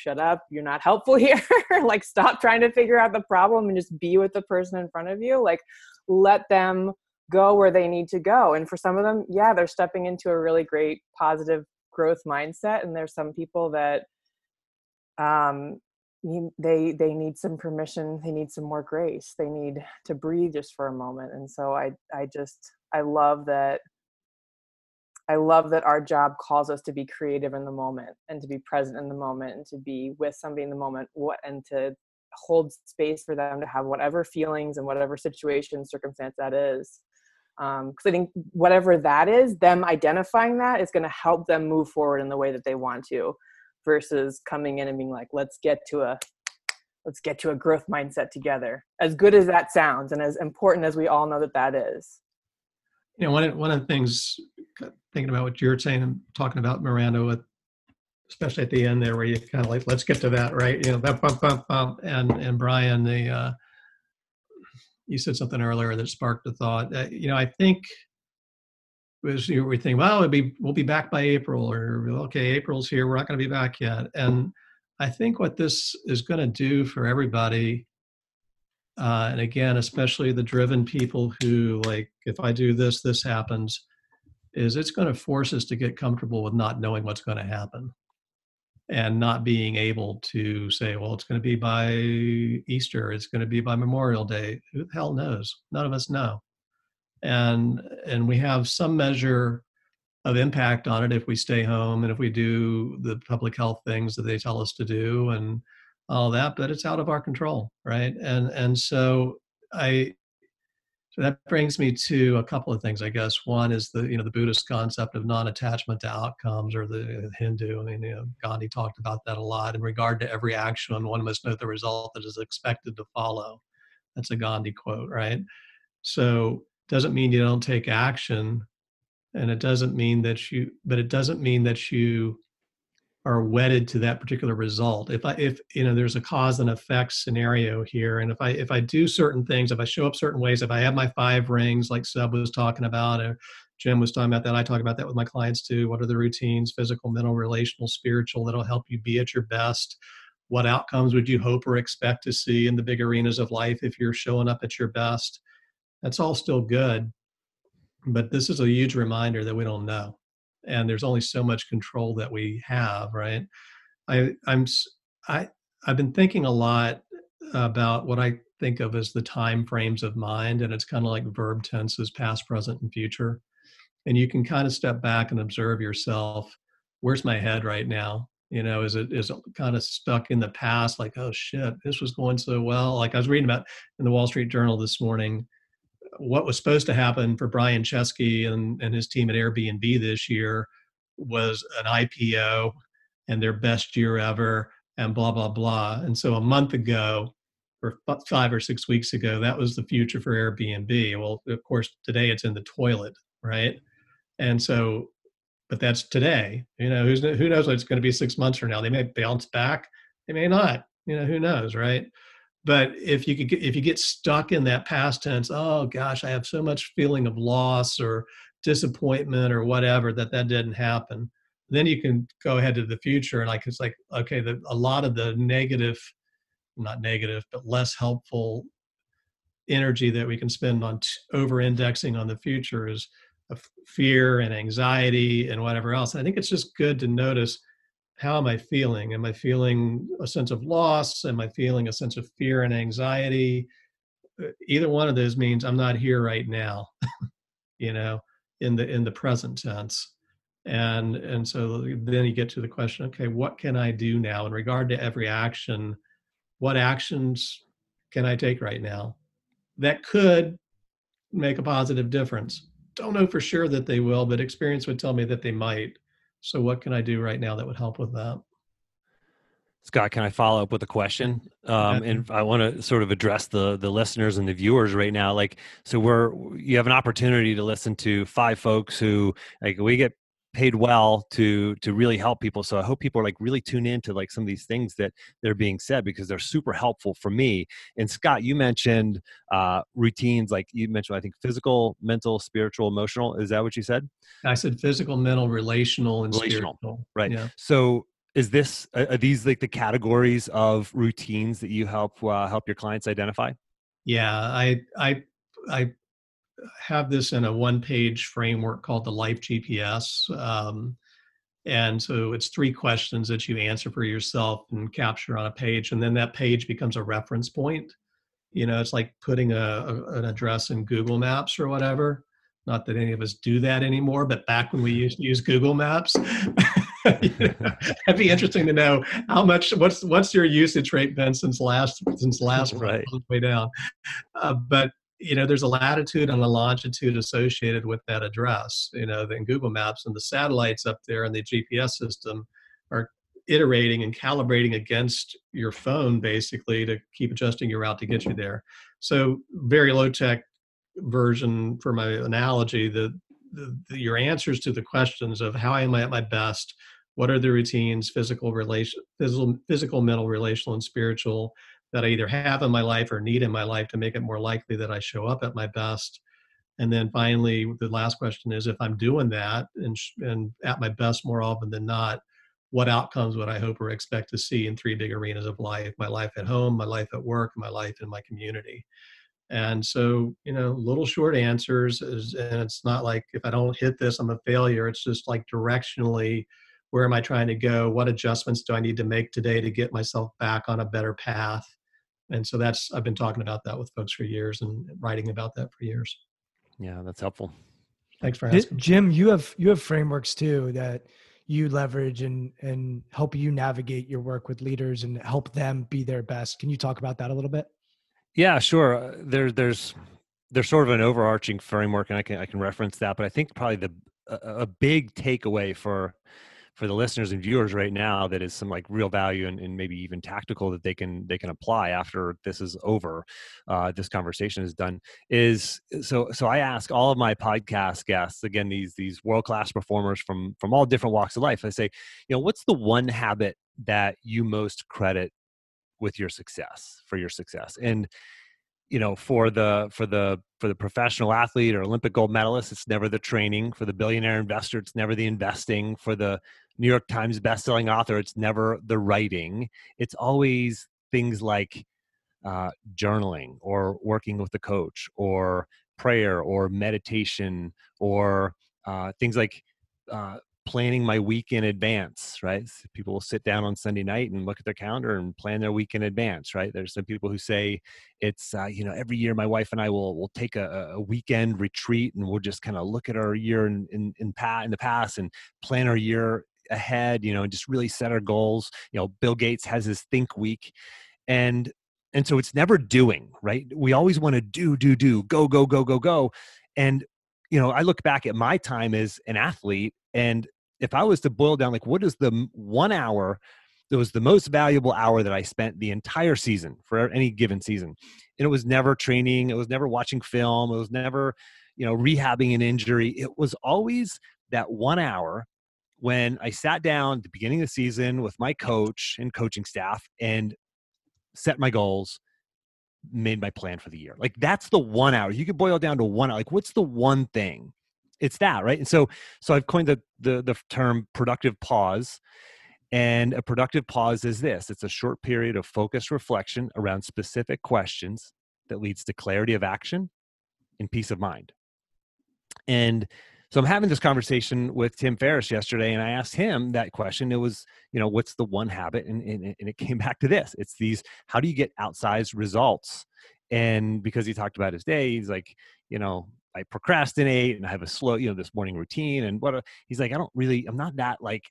You're not helpful here. Like, stop trying to figure out the problem and just be with the person in front of you. Like, let them go where they need to go. And for some of them, yeah, they're stepping into a really great positive growth mindset. And there's some people that they need some permission. They need some more grace. They need to breathe just for a moment. And so I love that our job calls us to be creative in the moment and to be present in the moment and to be with somebody in the moment and to hold space for them to have whatever feelings and whatever situation, circumstance that is. Because I think whatever that is, them identifying that is going to help them move forward in the way that they want to, versus coming in and being like, let's get to a growth mindset together. As good as that sounds and as important as we all know that that is. You know, one of the things, thinking about what you're saying and talking about, Miranda, with, especially at the end there, where you kind of like, let's get to that, right? You know, that bump, and Brian, you said something earlier that sparked the thought. You know, I think it was, we think, well, we'll be back by April, or okay, April's here, we're not going to be back yet. And I think what this is going to do for everybody. And again, especially the driven people who like, if I do this, this happens, is it's going to force us to get comfortable with not knowing what's going to happen and not being able to say, well, it's going to be by Easter, it's going to be by Memorial Day. Who the hell knows? None of us know. And we have some measure of impact on it if we stay home and if we do the public health things that they tell us to do and all that, but it's out of our control, right? And so that brings me to a couple of things, I guess. One is the Buddhist concept of non-attachment to outcomes, or the Hindu. I mean, Gandhi talked about that a lot. In regard to every action, one must note the result that is expected to follow. That's a Gandhi quote, right? So doesn't mean you don't take action, and it doesn't mean that you are wedded to that particular result. If there's a cause and effect scenario here. And if I do certain things, if I show up certain ways, if I have my 5 rings, like Seb was talking about, or Jim was talking about that, I talk about that with my clients too. What are the routines, physical, mental, relational, spiritual, that'll help you be at your best? What outcomes would you hope or expect to see in the big arenas of life if you're showing up at your best? That's all still good, but this is a huge reminder that we don't know. And there's only so much control that we have, right? I've been thinking a lot about what I think of as the time frames of mind, and it's kind of like verb tenses, past, present, and future. And you can kind of step back and observe yourself. Where's my head right now? You know, is it kind of stuck in the past? Like, oh shit, this was going so well. Like I was reading about in the Wall Street Journal this morning, what was supposed to happen for Brian Chesky and his team at Airbnb this year was an IPO and their best year ever and blah, blah, blah. And so a month ago, or 5 or 6 weeks ago, that was the future for Airbnb. Well, of course, today it's in the toilet, right? And so, but that's today. You know, who knows what it's going to be 6 months from now? They may bounce back. They may not. You know, who knows, right? But if you get stuck in that past tense, oh gosh, I have so much feeling of loss or disappointment or whatever that didn't happen, then you can go ahead to the future and like it's like, okay, a lot of the negative, not negative, but less helpful energy that we can spend on over-indexing on the future is fear and anxiety and whatever else. And I think it's just good to notice. How am I feeling? Am I feeling a sense of loss? Am I feeling a sense of fear and anxiety? Either one of those means I'm not here right now, you know, in the present tense. And so then you get to the question, okay, what can I do now in regard to every action? What actions can I take right now that could make a positive difference? Don't know for sure that they will, but experience would tell me that they might. So what can I do right now that would help with that? Scott, can I follow up with a question? And I want to sort of address the listeners and the viewers right now. Like, so you have an opportunity to listen to five folks who, like, we get paid well to really help people. So I hope people are like really tune into like some of these things that they're being said, because they're super helpful for me. And Scott, you mentioned routines, like you mentioned, I think physical, mental, spiritual, emotional. Is that what you said? I said physical, mental, relational, and spiritual. Right. Yeah. So is this, are these like the categories of routines that you help, help your clients identify? Yeah. I have this in a one-page framework called the Life GPS. And so it's three questions that you answer for yourself and capture on a page. And then that page becomes a reference point. You know, it's like putting an address in Google Maps or whatever. Not that any of us do that anymore, but back when we used to use Google Maps, it'd be interesting to know how much, what's your usage rate been since last right. Way down. But you know, there's a latitude and a longitude associated with that address, you know, then Google Maps and the satellites up there and the GPS system are iterating and calibrating against your phone basically to keep adjusting your route to get you there. So very low tech version for my analogy, your answers to the questions of how am I at my best? What are the routines, physical, mental, relational, and spiritual, that I either have in my life or need in my life to make it more likely that I show up at my best? And then finally, the last question is, if I'm doing that and at my best more often than not, what outcomes would I hope or expect to see in three big arenas of life? My life at home, my life at work, my life in my community. And so, you know, little short answers is, and it's not like if I don't hit this, I'm a failure. It's just like directionally, where am I trying to go? What adjustments do I need to make today to get myself back on a better path? And so that's, I've been talking about that with folks for years and writing about that for years. Yeah, that's helpful. Thanks for asking. Jim, you have frameworks too that you leverage and help you navigate your work with leaders and help them be their best. Can you talk about that a little bit? Yeah, sure. There's sort of an overarching framework, and I can reference that, but I think probably a big takeaway for the listeners and viewers right now, that is some like real value and maybe even tactical that they can apply after this is over, this conversation is done, is so I ask all of my podcast guests, again, these world-class performers from all different walks of life. I say, you know, what's the one habit that you most credit with your success, for your success? And, you know, for the professional athlete or Olympic gold medalist, it's never the training. For the billionaire investor, it's never the investing. For the New York Times bestselling author, it's never the writing. It's always things like journaling or working with a coach or prayer or meditation or things like planning my week in advance, right? So people will sit down on Sunday night and look at their calendar and plan their week in advance, right? There's some people who say it's, you know, every year my wife and I will take a weekend retreat and we'll just kind of look at our year in the past and plan our year ahead, you know, and just really set our goals. You know, Bill Gates has his Think Week. And so it's never doing, right? We always want to do, go. And, you know, I look back at my time as an athlete, and if I was to boil down, like, what is the 1 hour that was the most valuable hour that I spent the entire season, for any given season? And it was never training. It was never watching film. It was never, you know, rehabbing an injury. It was always that 1 hour when I sat down at the beginning of the season with my coach and coaching staff and set my goals, made my plan for the year. Like, that's the 1 hour. You could boil it down to 1 hour. Like, what's the one thing? It's that, right? And so I've coined the term productive pause. And a productive pause is this. It's a short period of focused reflection around specific questions that leads to clarity of action and peace of mind. And so I'm having this conversation with Tim Ferriss yesterday, and I asked him that question. It was, you know, what's the one habit? And it came back to this. It's these, how do you get outsized results? And because he talked about his day, he's like, you know, I procrastinate and I have a slow, you know, this morning routine and what he's like, I'm not that like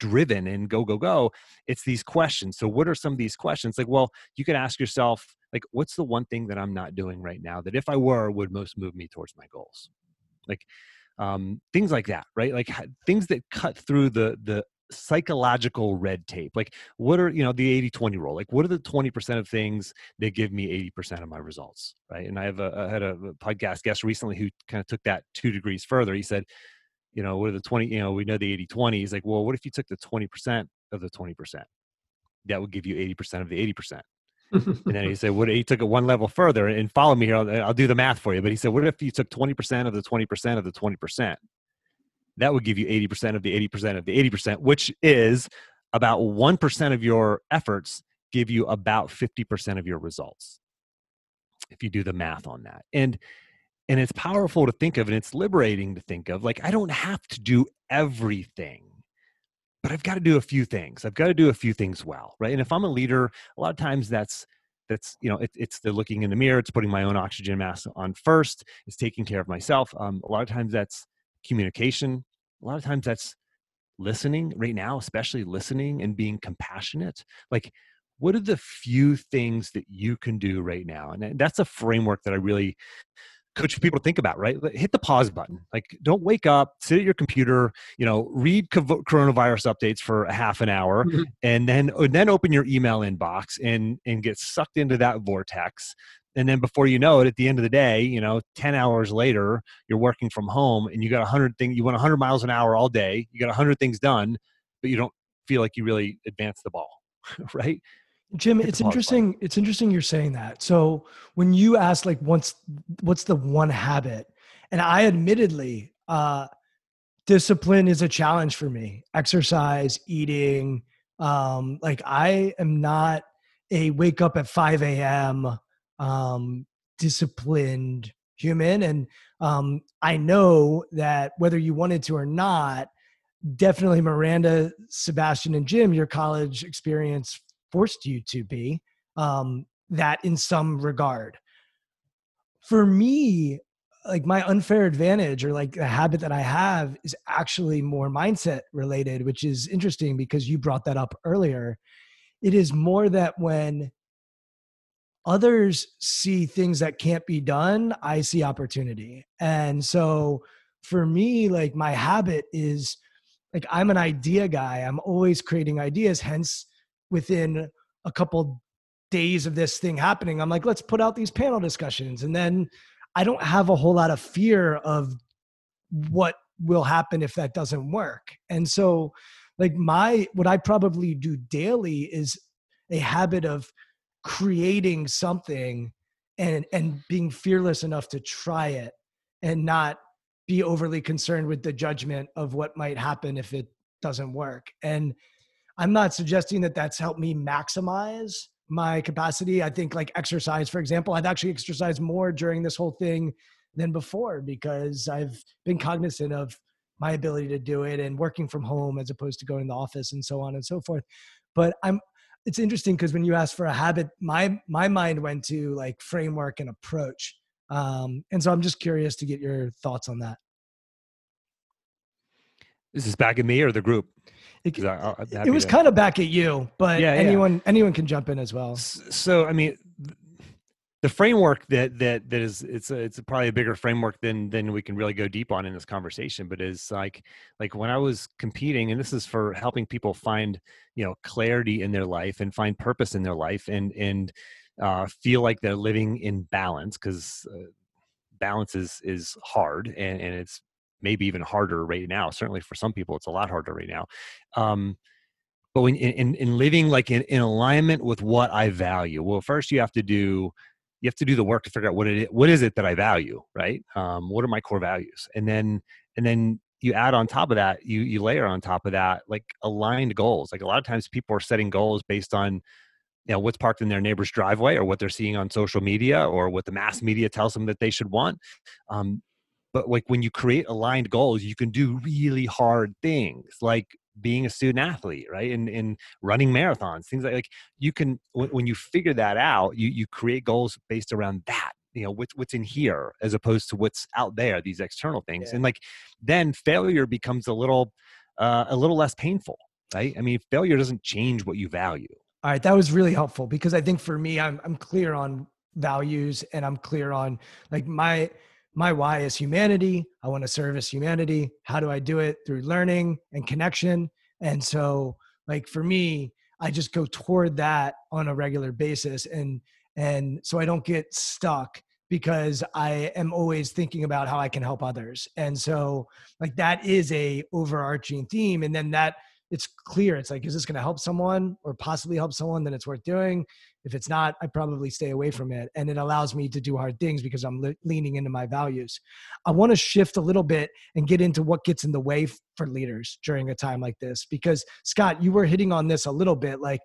driven and go. It's these questions. So what are some of these questions? Like, well, you could ask yourself, like, what's the one thing that I'm not doing right now that if I were, would most move me towards my goals? Like, things like that, right? Like things that cut through the psychological red tape. Like what are, you know, the 80-20 rule, like what are the 20% of things that give me 80% of my results, right? And I have I had a podcast guest recently who kind of took that 2 degrees further. He said, you know, what are the 20, you know, we know the 80-20. He's like, well, what if you took the 20% of the 20%? That would give you 80% of the 80%. And then he said, what, he took it one level further and follow me here. I'll do the math for you. But he said, what if you took 20% of the 20% of the 20%? That would give you 80% of the 80% of the 80%, which is about 1% of your efforts give you about 50% of your results. If you do the math on that. And it's powerful to think of, and it's liberating to think of. Like, I don't have to do everything, but I've got to do a few things. I've got to do a few things well, right? And if I'm a leader, a lot of times that's you know, it's the looking in the mirror. It's putting my own oxygen mask on first. It's taking care of myself. A lot of times that's communication. A lot of times that's listening. Right now, especially listening and being compassionate. Like, what are the few things that you can do right now? And that's a framework that I really coach people to think about, right? Hit the pause button. Like, don't wake up, sit at your computer, you know, read coronavirus updates for a half an hour, mm-hmm. and then open your email inbox and get sucked into that vortex. And then before you know it, at the end of the day, you know, 10 hours later, you're working from home and you got 100 things, you went 100 miles an hour all day, you got 100 things done, but you don't feel like you really advanced the ball, right? Jim, it's interesting. It's interesting you're saying that. So when you asked, like, what's the one habit? And I admittedly, discipline is a challenge for me. Exercise, eating, like I am not a wake up at 5 a.m. Disciplined human. And I know that whether you wanted to or not, definitely Miranda, Sebastian, and Jim, your college experience forced you to be, that in some regard. For me, like my unfair advantage or like the habit that I have is actually more mindset related, which is interesting because you brought that up earlier. It is more that when others see things that can't be done, I see opportunity. And so for me, like my habit is like, I'm an idea guy. I'm always creating ideas. Hence, within a couple days of this thing happening, I'm like, let's put out these panel discussions. And then I don't have a whole lot of fear of what will happen if that doesn't work. And so like what I probably do daily is a habit of creating something and being fearless enough to try it and not be overly concerned with the judgment of what might happen if it doesn't work. And I'm not suggesting that that's helped me maximize my capacity. I think like exercise, for example, I've actually exercised more during this whole thing than before because I've been cognizant of my ability to do it and working from home as opposed to going to the office and so on and so forth. But it's interesting because when you asked for a habit, my mind went to like framework and approach. And so I'm just curious to get your thoughts on that. Is this back at me or the group? It was kind of back at you, but yeah, anyone can jump in as well. So, I mean, the framework that is, it's probably a bigger framework than we can really go deep on in this conversation, but is like when I was competing, and this is for helping people find, you know, clarity in their life and find purpose in their life and feel like they're living in balance. 'Cause balance is hard and it's maybe even harder right now. Certainly for some people, it's a lot harder right now. But when in living like in alignment with what I value, well, first you have to do the work to figure out what is it that I value, right? What are my core values? And then you add on top of that, you layer on top of that, like aligned goals. Like a lot of times people are setting goals based on, you know, what's parked in their neighbor's driveway or what they're seeing on social media or what the mass media tells them that they should want. But like when you create aligned goals, you can do really hard things like being a student athlete, right? And running marathons, things like you can, when you figure that out, you create goals based around that, you know, what's in here as opposed to what's out there, these external things. Yeah. And like, then failure becomes a little less painful, right? I mean, failure doesn't change what you value. All right. That was really helpful, because I think for me, I'm clear on values, and I'm clear on like my why is humanity. I want to service humanity. How do I do it? Through learning and connection. And so like for me, I just go toward that on a regular basis. And so I don't get stuck, because I am always thinking about how I can help others. And so like that is a overarching theme. And then that it's clear. It's like, is this going to help someone or possibly help someone? Then it's worth doing. If it's not, I probably stay away from it. And it allows me to do hard things because I'm leaning into my values. I want to shift a little bit and get into what gets in the way for leaders during a time like this, because Scott, you were hitting on this a little bit. Like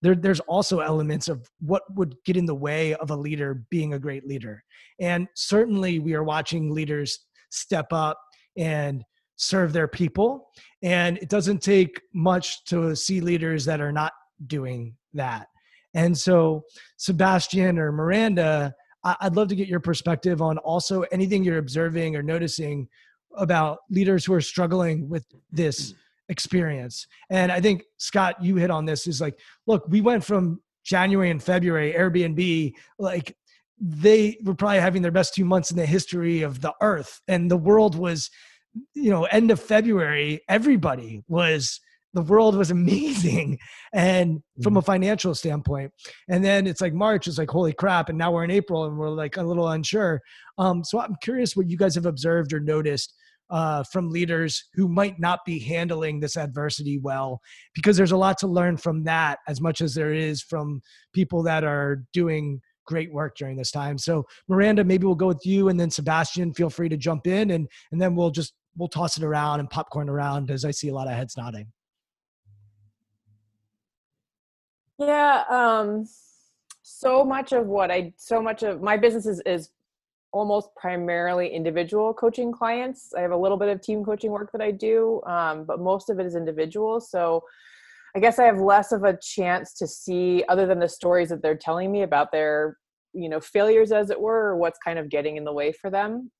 there's also elements of what would get in the way of a leader being a great leader. And certainly we are watching leaders step up and serve their people. And it doesn't take much to see leaders that are not doing that. And so Sebastian or Miranda, I'd love to get your perspective on also anything you're observing or noticing about leaders who are struggling with this experience. And I think, Scott, you hit on this, is like, look, we went from January and February, Airbnb, like they were probably having their best 2 months in the history of the earth. And the world was, you know, end of February, everybody was, the world was amazing. And from a financial standpoint, and then it's like March is like, holy crap. And now we're in April and we're like a little unsure. So I'm curious what you guys have observed or noticed from leaders who might not be handling this adversity well, because there's a lot to learn from that as much as there is from people that are doing great work during this time. So Miranda, maybe we'll go with you, and then Sebastian, feel free to jump in, and then we'll toss it around and popcorn around, as I see a lot of heads nodding. Yeah. So much of my business is almost primarily individual coaching clients. I have a little bit of team coaching work that I do, but most of it is individual. So I guess I have less of a chance to see, other than the stories that they're telling me about their, you know, failures as it were, or what's kind of getting in the way for them.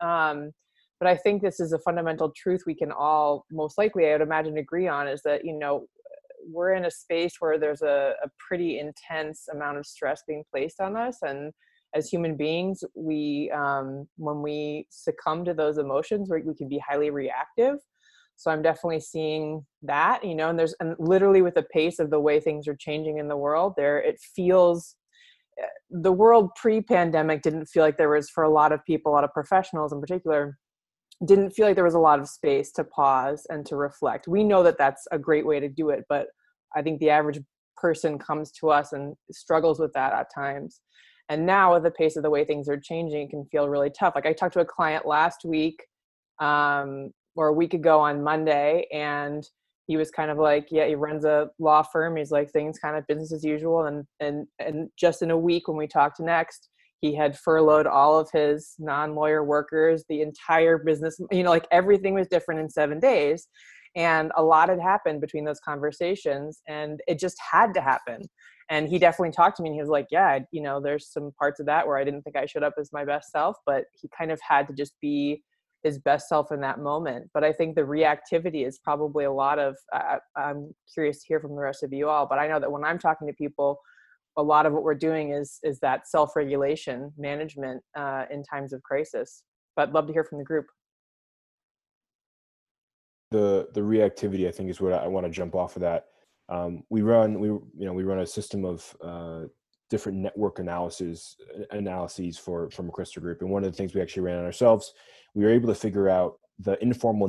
But I think this is a fundamental truth we can all most likely, I would imagine, agree on, is that, you know, we're in a space where there's a pretty intense amount of stress being placed on us. And as human beings, we, when we succumb to those emotions, we can be highly reactive. So I'm definitely seeing that, you know, and literally with the pace of the way things are changing in the world there, it feels, the world pre-pandemic didn't feel like there was, for a lot of people, a lot of professionals in particular, didn't feel like there was a lot of space to pause and to reflect. We know that that's a great way to do it, but I think the average person comes to us and struggles with that at times. And now with the pace of the way things are changing, it can feel really tough. Like I talked to a client last week, or a week ago on Monday, and he was kind of like, yeah, he runs a law firm. He's like, things kind of business as usual. And just in a week when we talked next, he had furloughed all of his non-lawyer workers, the entire business, you know, like everything was different in 7 days. And a lot had happened between those conversations, and it just had to happen. And he definitely talked to me, and he was like, yeah, you know, there's some parts of that where I didn't think I showed up as my best self, but he kind of had to just be his best self in that moment. But I think the reactivity is probably a lot of, I'm curious to hear from the rest of you all, but I know that when I'm talking to people, a lot of what we're doing is that self-regulation management in times of crisis. But I'd love to hear from the group. The reactivity, I think, is what I want to jump off of that. We run a system of different network analyses for McChrystal Group, and one of the things we actually ran on ourselves, we were able to figure out the informal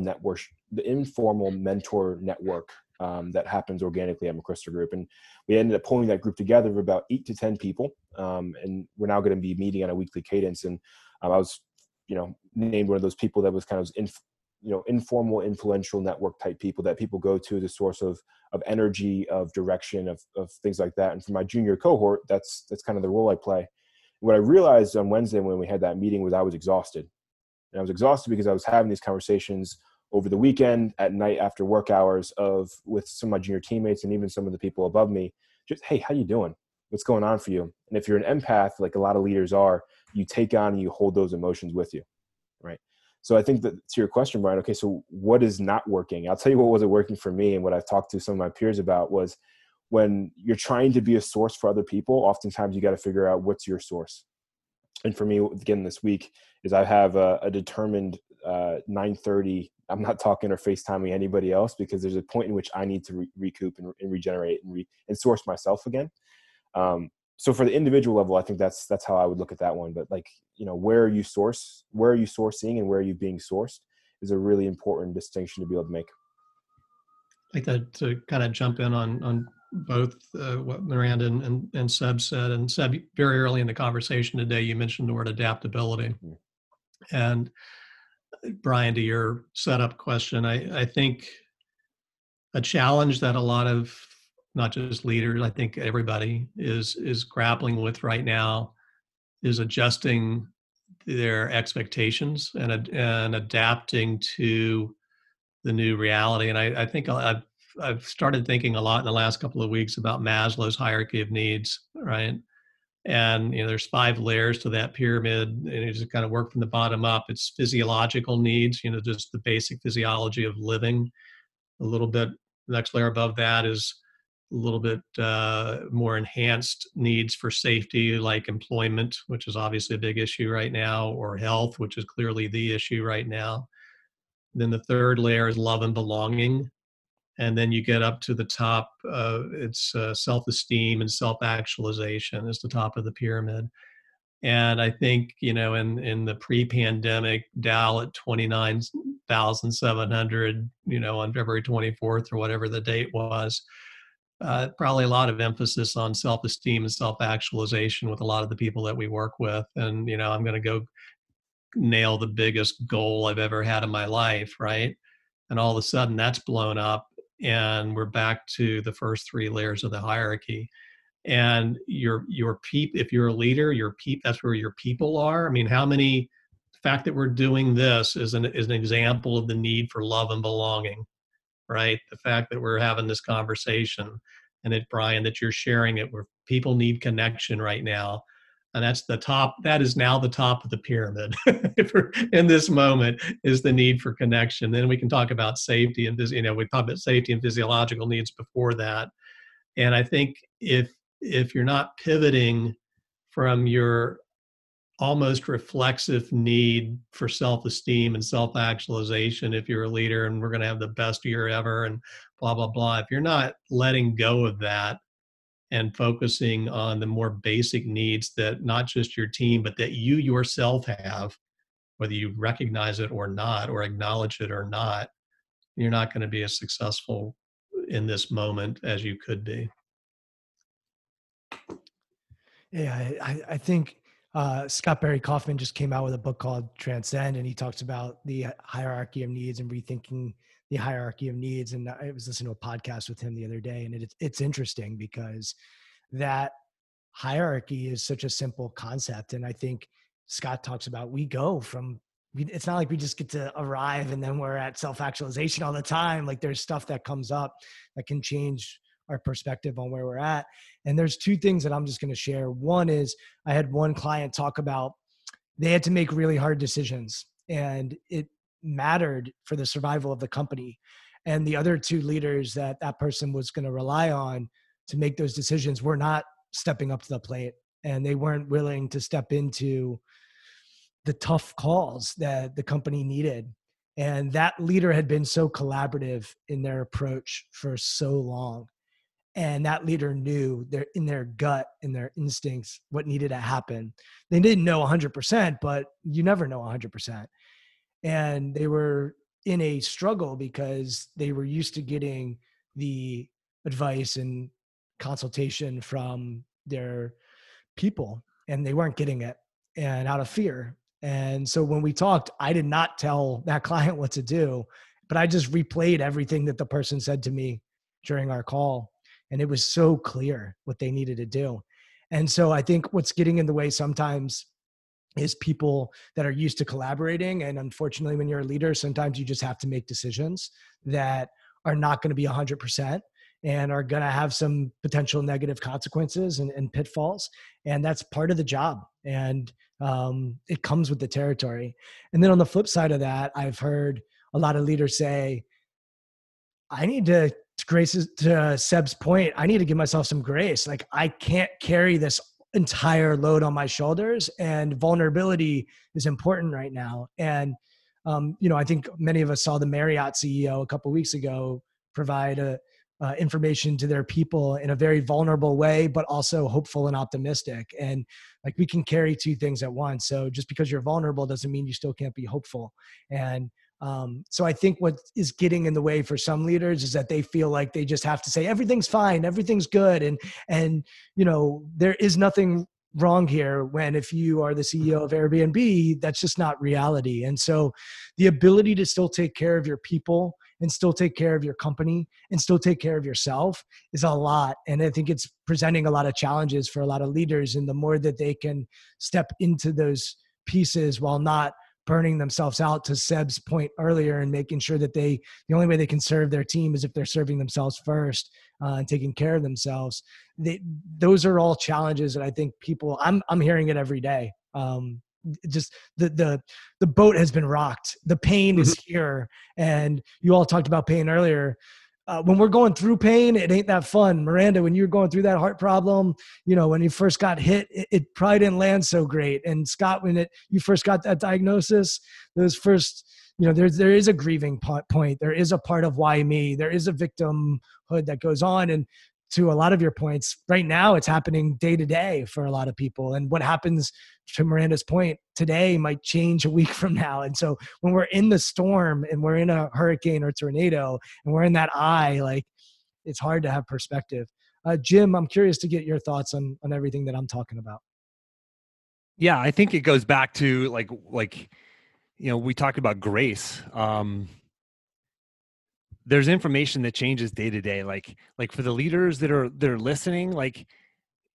mentor network that happens organically at McChrystal Group. And we ended up pulling that group together of about 8 to 10 people. And we're now going to be meeting on a weekly cadence. And I was, you know, named one of those people that was kind of, informal, influential network type people that people go to as a source of energy, of direction, of things like that. And for my junior cohort, that's kind of the role I play. What I realized on Wednesday when we had that meeting was I was exhausted. And I was exhausted because I was having these conversations over the weekend, at night, after work hours, with some of my junior teammates and even some of the people above me. Just, hey, how you doing? What's going on for you? And if you're an empath, like a lot of leaders are, you take on and you hold those emotions with you, right? So I think that to your question, Brian, okay, so what is not working? I'll tell you what wasn't working for me, and what I've talked to some of my peers about was when you're trying to be a source for other people, oftentimes you got to figure out what's your source. And for me, again, this week is I have a determined 9:30. I'm not talking or FaceTiming anybody else because there's a point in which I need to recoup and regenerate and source myself again. So for the individual level, I think that's how I would look at that one. But like, you know, where are you sourcing and where are you being sourced is a really important distinction to be able to make. I'd like that to kind of jump in on both what Miranda and Seb said. And Seb, very early in the conversation today, you mentioned the word adaptability. Mm-hmm. And Brian, to your setup question, I think a challenge that a lot of not just leaders, I think everybody is grappling with right now is adjusting their expectations and adapting to the new reality. And I think I've started thinking a lot in the last couple of weeks about Maslow's hierarchy of needs, right? And you know, there's 5 layers to that pyramid, and you just kind of work from the bottom up. It's physiological needs, you know, just the basic physiology of living. A little bit, the next layer above that is a little bit more enhanced needs for safety, like employment, which is obviously a big issue right now, or health, which is clearly the issue right now. Then the third layer is love and belonging. And then you get up to the top, it's self-esteem and self-actualization is the top of the pyramid. And I think, you know, in the pre-pandemic Dow at 29,700, you know, on February 24th or whatever the date was, probably a lot of emphasis on self-esteem and self-actualization with a lot of the people that we work with. And, you know, I'm going to go nail the biggest goal I've ever had in my life, right? And all of a sudden that's blown up and we're back to the first 3 layers of the hierarchy. And if you're a leader, that's where your people are. I mean, the fact that we're doing this is an example of the need for love and belonging, right? The fact that we're having this conversation and that, Brian, that you're sharing it, where people need connection right now. And that is now the top of the pyramid in this moment is the need for connection. Then we can talk about safety we talked about safety and physiological needs before that. And I think if you're not pivoting from your almost reflexive need for self-esteem and self-actualization, if you're a leader and we're going to have the best year ever and blah, blah, blah, if you're not letting go of that and focusing on the more basic needs that not just your team, but that you yourself have, whether you recognize it or not, or acknowledge it or not, you're not going to be as successful in this moment as you could be. Yeah, I think Scott Barry Kaufman just came out with a book called Transcend, and he talks about the hierarchy of needs and rethinking the hierarchy of needs. And I was listening to a podcast with him the other day, and it's interesting because that hierarchy is such a simple concept. And I think Scott talks about, it's not like we just get to arrive and then we're at self-actualization all the time. Like there's stuff that comes up that can change our perspective on where we're at. And there's 2 things that I'm just going to share. One is I had one client talk about, they had to make really hard decisions and it mattered for the survival of the company. And the other 2 leaders that person was going to rely on to make those decisions were not stepping up to the plate, and they weren't willing to step into the tough calls that the company needed. And that leader had been so collaborative in their approach for so long. And that leader knew in their gut, in their instincts, what needed to happen. They didn't know 100%, but you never know 100%. And they were in a struggle because they were used to getting the advice and consultation from their people, and they weren't getting it, and out of fear. And so when we talked, I did not tell that client what to do, but I just replayed everything that the person said to me during our call. And it was so clear what they needed to do. And so I think what's getting in the way sometimes is people that are used to collaborating. And unfortunately, when you're a leader, sometimes you just have to make decisions that are not going to be 100% and are going to have some potential negative consequences and pitfalls. And that's part of the job. And it comes with the territory. And then on the flip side of that, I've heard a lot of leaders say, I need to to Grace's, to Seb's point, I need to give myself some grace. Like, I can't carry this entire load on my shoulders, and vulnerability is important right now. And, you know, I think many of us saw the Marriott CEO a couple of weeks ago provide information to their people in a very vulnerable way, but also hopeful and optimistic. And like, we can carry two things at once. So just because you're vulnerable doesn't mean you still can't be hopeful. And so I think what is getting in the way for some leaders is that they feel like they just have to say, everything's fine, everything's good. And, you know, there is nothing wrong here, when if you are the CEO of Airbnb, that's just not reality. And so the ability to still take care of your people and still take care of your company and still take care of yourself is a lot. And I think it's presenting a lot of challenges for a lot of leaders. And the more that they can step into those pieces while not burning themselves out, to Seb's point earlier, and making sure that they, the only way they can serve their team is if they're serving themselves first and taking care of themselves. Those are all challenges that I think people, I'm hearing it every day. Just the boat has been rocked. The pain is here. And you all talked about pain earlier. When we're going through pain, it ain't that fun. Miranda, when you were going through that heart problem, you know, when you first got hit, it probably didn't land so great. And Scott, when you first got that diagnosis, those first, you know, there is a grieving point. There is a part of why me. There is a victimhood that goes on. And to a lot of your points, right now it's happening day to day for a lot of people. And what happens, to Miranda's point, today might change a week from now. And so when we're in the storm and we're in a hurricane or tornado and we're in that eye, like, it's hard to have perspective. Jim, I'm curious to get your thoughts on everything that I'm talking about. Yeah, I think it goes back to like, you know, we talked about grace. There's information that changes day to day. Like for the leaders that are listening, like,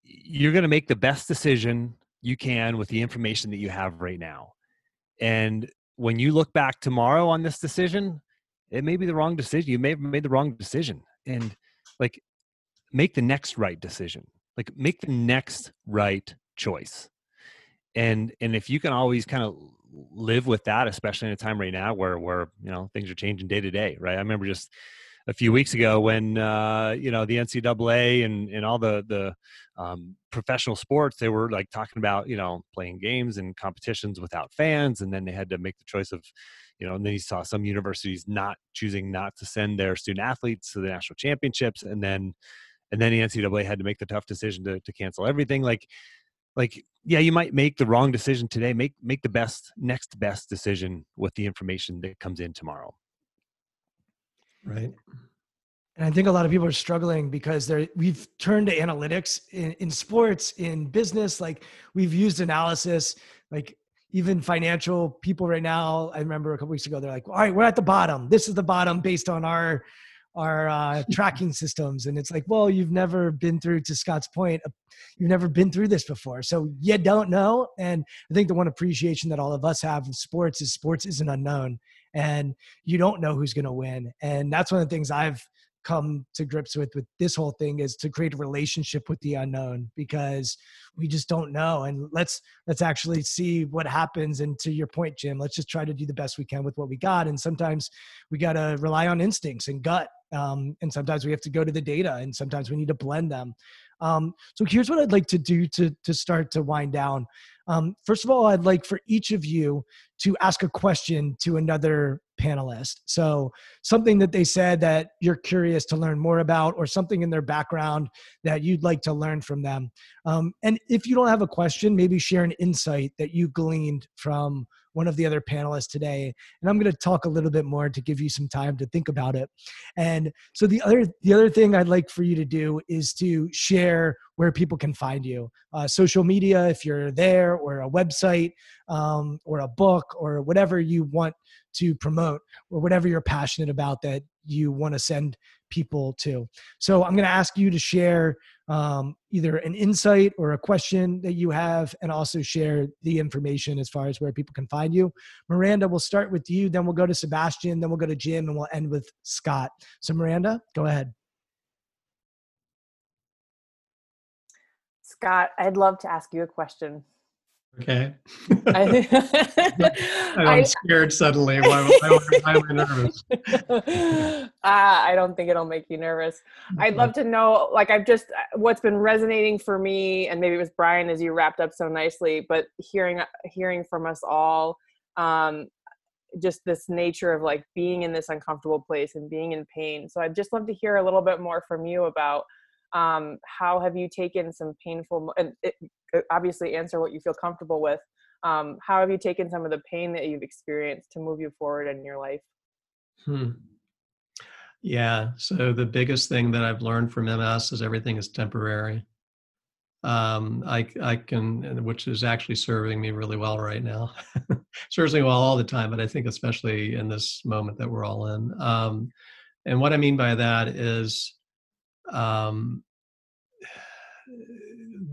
you're going to make the best decision you can with the information that you have right now. And when you look back tomorrow on this decision, it may be the wrong decision. You may have made the wrong decision, and like, make the next right decision, like make the next right choice. And if you can always kind of live with that, especially in a time right now where, you know, things are changing day to day, right? I remember just a few weeks ago when, you know, the NCAA and all the professional sports, they were like talking about, you know, playing games and competitions without fans. And then they had to make the choice of, you know, and then you saw some universities choosing not to send their student athletes to the national championships. And then the NCAA had to make the tough decision to cancel everything. Like, yeah, you might make the wrong decision today. Make the next best decision with the information that comes in tomorrow. Right. And I think a lot of people are struggling because we've turned to analytics in sports, in business. Like, we've used analysis, like even financial people right now. I remember a couple weeks ago, they're like, all right, we're at the bottom. This is the bottom based on our tracking systems. And it's like, well, you've never been through, to Scott's point, you've never been through this before. So you don't know. And I think the one appreciation that all of us have in sports is sports is an unknown, and you don't know who's going to win. And that's one of the things I've come to grips with this whole thing, is to create a relationship with the unknown, because we just don't know. And let's actually see what happens. And to your point, Jim, let's just try to do the best we can with what we got. And sometimes we got to rely on instincts and gut. And sometimes we have to go to the data, and sometimes we need to blend them. So here's what I'd like to do to start to wind down. First of all, I'd like for each of you to ask a question to another panelist. So something that they said that you're curious to learn more about, or something in their background that you'd like to learn from them. And if you don't have a question, maybe share an insight that you gleaned from one of the other panelists today. And I'm going to talk a little bit more to give you some time to think about it. And so the other thing I'd like for you to do is to share where people can find you. Social media, if you're there, or a website, or a book, or whatever you want to promote, or whatever you're passionate about that you want to send people to. So I'm going to ask you to share either an insight or a question that you have, and also share the information as far as where people can find you. Miranda, we'll start with you, then we'll go to Sebastian, then we'll go to Jim, and we'll end with Scott. So Miranda, go ahead. Scott, I'd love to ask you a question. Okay. I'm scared suddenly. Why am I nervous? I don't think it'll make you nervous. I'd love to know, like, what's been resonating for me, and maybe it was Brian as you wrapped up so nicely, but hearing from us all, just this nature of like being in this uncomfortable place and being in pain. So I'd just love to hear a little bit more from you about how have you taken some painful, and obviously answer what you feel comfortable with. How have you taken some of the pain that you've experienced to move you forward in your life? Yeah. So the biggest thing that I've learned from MS is everything is temporary. I can, which is actually serving me really well right now. Serves me well all the time, but I think especially in this moment that we're all in. And what I mean by that is,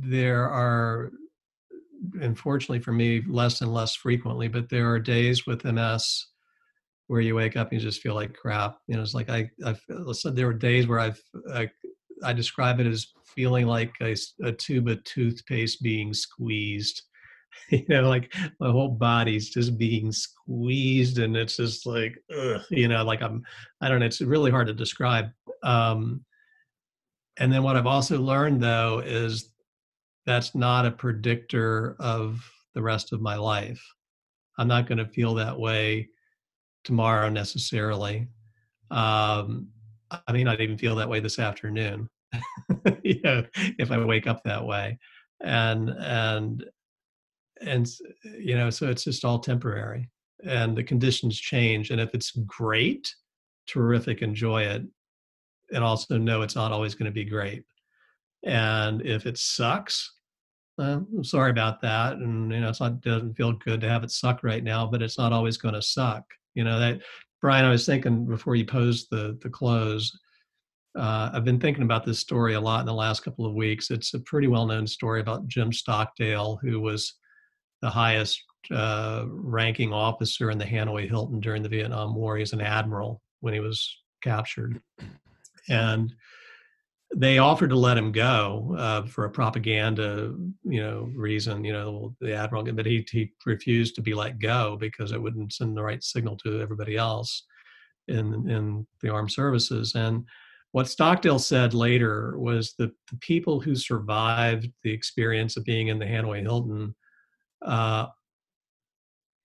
there are, unfortunately for me, less and less frequently, but there are days with MS where you wake up and you just feel like crap. You know, it's like there were days where I describe it as feeling like a tube of toothpaste being squeezed. You know, like my whole body's just being squeezed, and it's just like, ugh, you know, like I don't know, it's really hard to describe. And then what I've also learned, though, is that's not a predictor of the rest of my life. I'm not going to feel that way tomorrow necessarily. I may not even feel that way this afternoon, you know, if I wake up that way. And you know, so it's just all temporary, and the conditions change. And if it's great, terrific, enjoy it. And also know it's not always going to be great. And if it sucks, I'm sorry about that. And, you know, it doesn't feel good to have it suck right now, but it's not always going to suck. You know, that, Brian, I was thinking before you posed the close, I've been thinking about this story a lot in the last couple of weeks. It's a pretty well-known story about Jim Stockdale, who was the highest ranking officer in the Hanoi Hilton during the Vietnam War. He was an admiral when he was captured. And they offered to let him go for a propaganda, you know, reason, you know, the admiral, but he refused to be let go because it wouldn't send the right signal to everybody else in the armed services. And what Stockdale said later was that the people who survived the experience of being in the Hanoi Hilton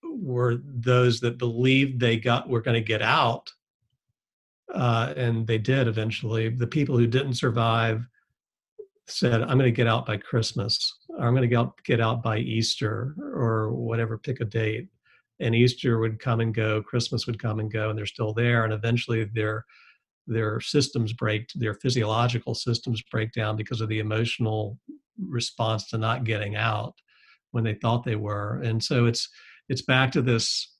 were those that believed were going to get out. And they did eventually. The people who didn't survive said, I'm going to get out by Christmas, or I'm going to get out by Easter, or whatever, pick a date. And Easter would come and go, Christmas would come and go, and they're still there. And eventually their systems break, their physiological systems break down because of the emotional response to not getting out when they thought they were. And so it's back to this,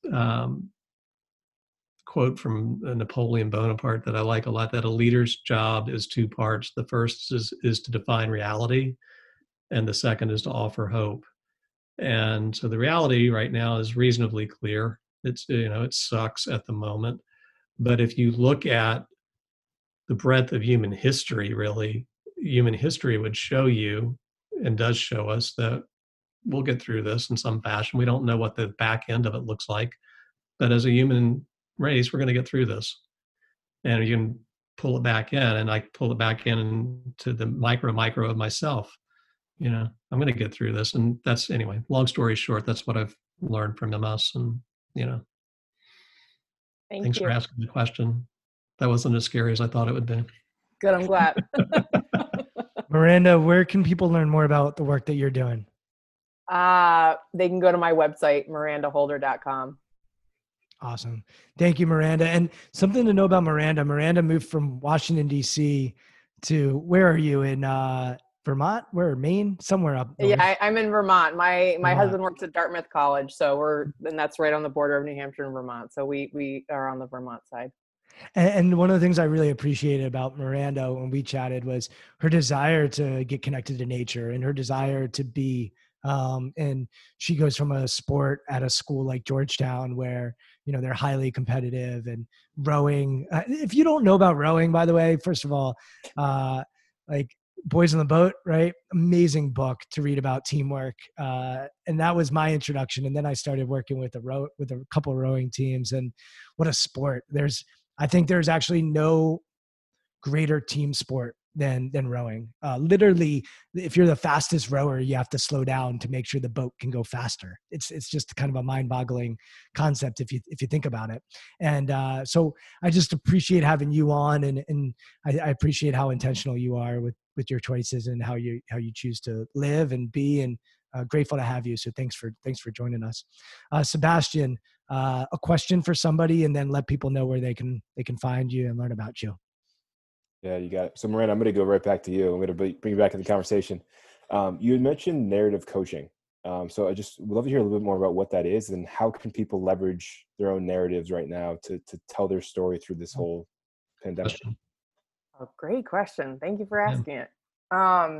quote from Napoleon Bonaparte that I like a lot, that a leader's job is two parts. The first is to define reality, and the second is to offer hope. And so the reality right now is reasonably clear. It's, you know, it sucks at the moment, but if you look at the breadth of human history, really, human history would show you, and does show us, that we'll get through this in some fashion. We don't know what the back end of it looks like, but as a human race, we're going to get through this. And you can pull it back in, and I pull it back in to the micro of myself. You know, I'm going to get through this. And that's, anyway, long story short, that's what I've learned from MS. And, you know, thanks for asking the question. That wasn't as scary as I thought it would be. Good. I'm glad. Miranda, where can people learn more about the work that you're doing? They can go to my website, mirandaholder.com. Awesome. Thank you, Miranda. And something to know about Miranda. Miranda moved from Washington, D.C. to, where are you, in Vermont? Where, Maine? Somewhere up north. Yeah, I'm in Vermont. My husband works at Dartmouth College, so and that's right on the border of New Hampshire and Vermont. So we are on the Vermont side. And one of the things I really appreciated about Miranda when we chatted was her desire to get connected to nature and her desire to be. And she goes from a sport at a school like Georgetown where, you know, they're highly competitive, and rowing. If you don't know about rowing, by the way, first of all, like Boys on the Boat, right? Amazing book to read about teamwork. And that was my introduction. And then I started working with a couple of rowing teams, and what a sport. I think there's actually no greater team sport than rowing. Literally, if you're the fastest rower, you have to slow down to make sure the boat can go faster. It's just kind of a mind-boggling concept if you think about it. And so I just appreciate having you on, and I appreciate how intentional you are with your choices and how you choose to live and be, and grateful to have you. So thanks for joining us. Sebastian, a question for somebody, and then let people know where they can find you and learn about you. Yeah, you got it. So Miranda, I'm going to go right back to you. I'm going to bring you back to the conversation. You had mentioned narrative coaching. So I just would love to hear a little bit more about what that is, and how can people leverage their own narratives right now to tell their story through this whole pandemic? Oh, great question. Thank you for asking it. I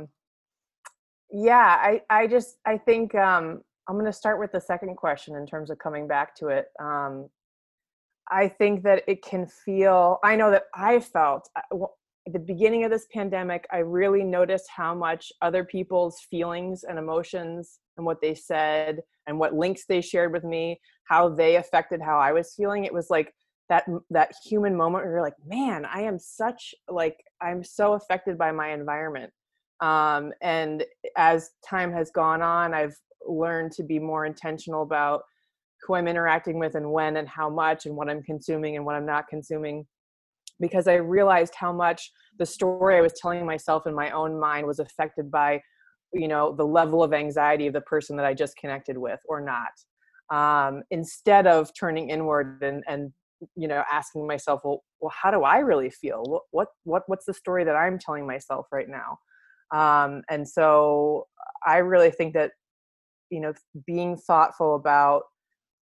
think I'm going to start with the second question in terms of coming back to it. I think that it can feel, I know that I felt, at the beginning of this pandemic, I really noticed how much other people's feelings and emotions and what they said and what links they shared with me, how they affected how I was feeling. It was like that human moment where you're like, man, I'm so affected by my environment. And as time has gone on, I've learned to be more intentional about who I'm interacting with and when and how much and what I'm consuming and what I'm not consuming, because I realized how much the story I was telling myself in my own mind was affected by, the level of anxiety of the person that I just connected with or not. Instead of turning inward and asking myself, well, how do I really feel? What's the story that I'm telling myself right now? And so I really think that, being thoughtful about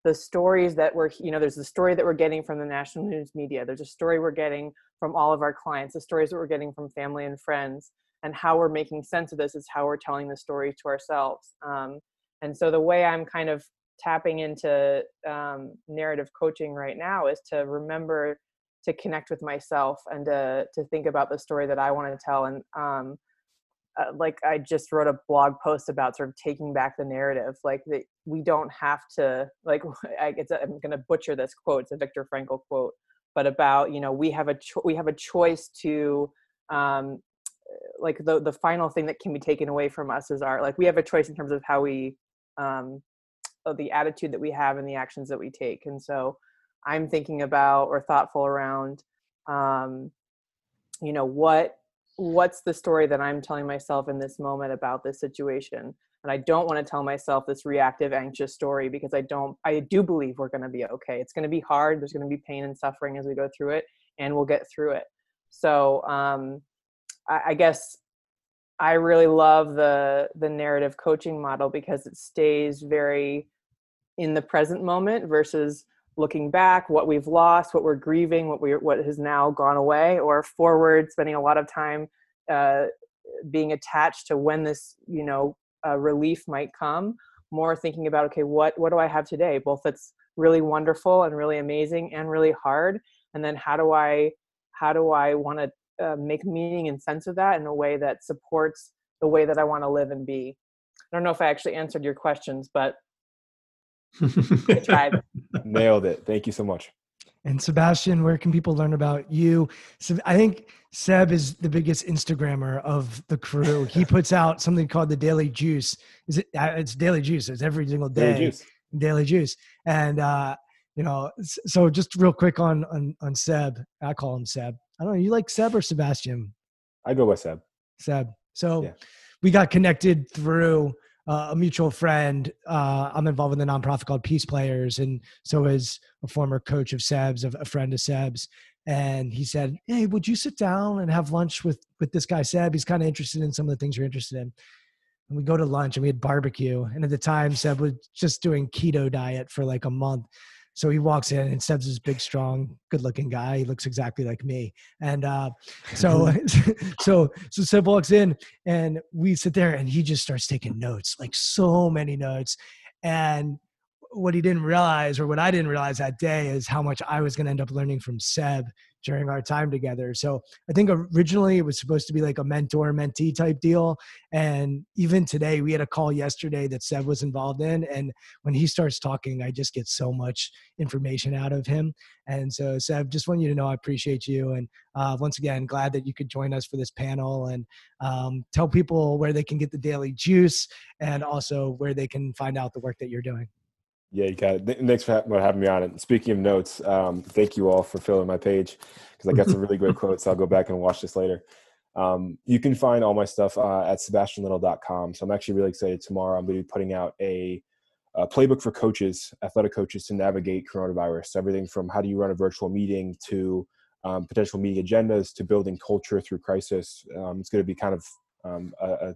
the stories that we're, there's the story that we're getting from the national news media. There's a story we're getting from all of our clients, the stories that we're getting from family and friends, and how we're making sense of this is how we're telling the story to ourselves. And so the way I'm kind of tapping into narrative coaching right now is to remember to connect with myself and to think about the story that I want to tell. And like I just wrote a blog post about sort of taking back the narrative, like that we don't have to, I'm going to butcher this quote, it's a Viktor Frankl quote, but about, we have a choice to, the final thing that can be taken away from us is we have a choice in terms of how we, the attitude that we have and the actions that we take. And so I'm thinking about, or thoughtful around, what's the story that I'm telling myself in this moment about this situation? And I don't want to tell myself this reactive, anxious story, because I do believe we're going to be okay. It's going to be hard. There's going to be pain and suffering as we go through it, and we'll get through it. So I guess I really love the narrative coaching model, because it stays very in the present moment versus looking back, what we've lost, what we're grieving, what has now gone away, or forward, spending a lot of time being attached to when this, relief might come. More thinking about, okay, what do I have today? Both that's really wonderful and really amazing and really hard. And then how do I want to make meaning and sense of that in a way that supports the way that I want to live and be? I don't know if I actually answered your questions, but I tried. Nailed it. Thank you so much. And Sebastian, where can people learn about you? So I think Seb is the biggest Instagrammer of the crew. He puts out something called the Daily Juice. It's Daily Juice. It's every single day. Daily Juice. And, so just real quick on Seb. I call him Seb. I don't know. You like Seb or Sebastian? I go by Seb. So We got connected through a mutual friend. I'm involved with a nonprofit called Peace Players, and so is a former coach of Seb's, a friend of Seb's. And he said, "Hey, would you sit down and have lunch with this guy Seb? He's kind of interested in some of the things you're interested in." And we go to lunch, and we had barbecue. And at the time, Seb was just doing keto diet for like a month. So he walks in, and Seb's this big, strong, good-looking guy. He looks exactly like me. And so Seb walks in, and we sit there, and he just starts taking notes, like so many notes. And what I didn't realize that day is how much I was going to end up learning from Seb during our time together. So I think originally it was supposed to be like a mentor-mentee type deal. And even today, we had a call yesterday that Seb was involved in. And when he starts talking, I just get so much information out of him. And so Seb, just want you to know I appreciate you. And once again, glad that you could join us for this panel, and tell people where they can get the Daily Juice and also where they can find out the work that you're doing. Yeah, you got it. Thanks for having me on. And speaking of notes, thank you all for filling my page, because I got some really great quotes. I'll go back and watch this later. You can find all my stuff at SebastianLittle.com. So I'm actually really excited. Tomorrow I'm going to be putting out a playbook for coaches, athletic coaches, to navigate coronavirus. So everything from how do you run a virtual meeting to potential meeting agendas to building culture through crisis. It's going to be kind of a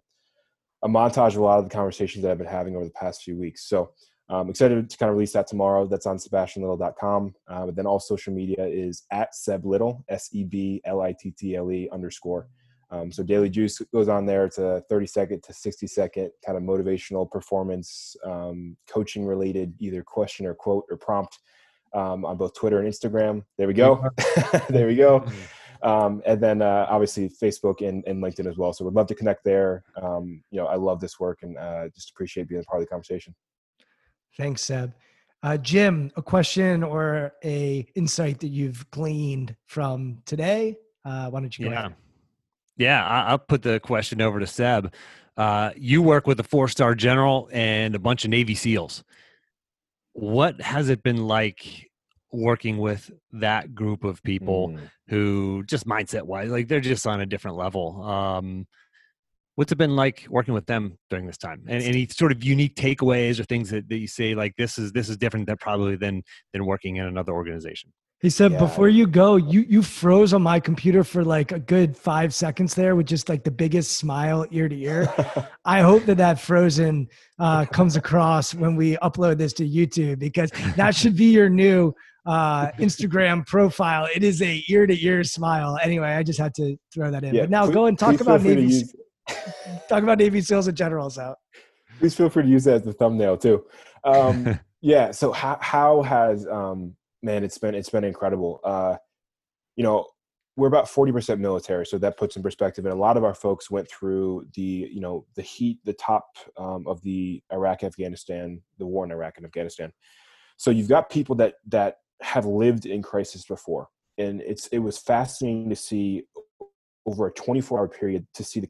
montage of a lot of the conversations that I've been having over the past few weeks. So I'm excited to kind of release that tomorrow. That's on SebastianLittle.com. But then all social media is at Seb Little, SEBLITTLE_. So Daily Juice goes on there. It's a 30-second to 60-second kind of motivational performance, coaching-related either question or quote or prompt on both Twitter and Instagram. There we go. There we go. And then obviously Facebook and LinkedIn as well. So we'd love to connect there. You know, I love this work and just appreciate being a part of the conversation. Thanks, Seb. Jim, a question or a insight that you've gleaned from today? Why don't you go ahead? Yeah, I'll put the question over to Seb. You work with a four-star general and a bunch of Navy SEALs. What has it been like working with that group of people who just mindset-wise, like they're just on a different level? What's it been like working with them during this time? And any sort of unique takeaways or things that you say, like this is different than probably than working in another organization? He said, before you go, you froze on my computer for like a good 5 seconds there with just like the biggest smile ear to ear. I hope that frozen comes across when we upload this to YouTube, because that should be your new Instagram profile. It is a ear to ear smile. Anyway, I just had to throw that in. Yeah, but now please, go and talk about Navy. Talk about Navy SEALs and generals out. Please feel free to use that as the thumbnail too. Yeah. So how has, man, it's been incredible. You know, we're about 40% military. So that puts in perspective. And a lot of our folks went through the heat, the top of the war in Iraq and Afghanistan. So you've got people that have lived in crisis before. And it was fascinating to see over a 24-hour period to see the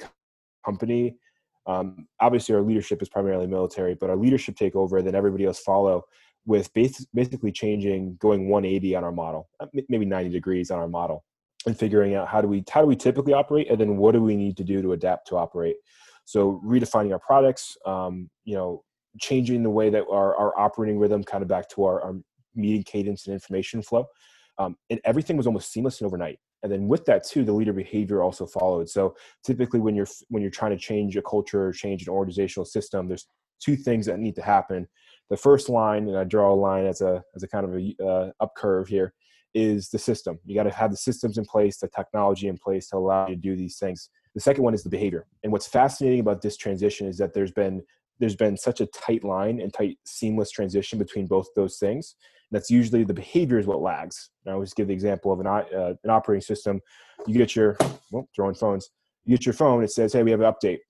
company. Obviously, our leadership is primarily military, but our leadership take over, then everybody else follow, with basically changing, going 180 on our model, maybe 90 degrees on our model, and figuring out how do we typically operate, and then what do we need to do to adapt to operate. So redefining our products, changing the way that our operating rhythm, kind of back to our meeting cadence and information flow, and everything was almost seamless and overnight. And then with that too, the leader behavior also followed. So typically when you're trying to change a culture, change an organizational system, there's two things that need to happen. The first line, and I draw a line as a kind of a up curve here, is the system. You got to have the systems in place, the technology in place to allow you to do these things. The second one is the behavior. And what's fascinating about this transition is that there's been such a tight line and tight seamless transition between both those things. That's usually the behavior is what lags. And I always give the example of an operating system. You get You get your phone. It says, "Hey, we have an update."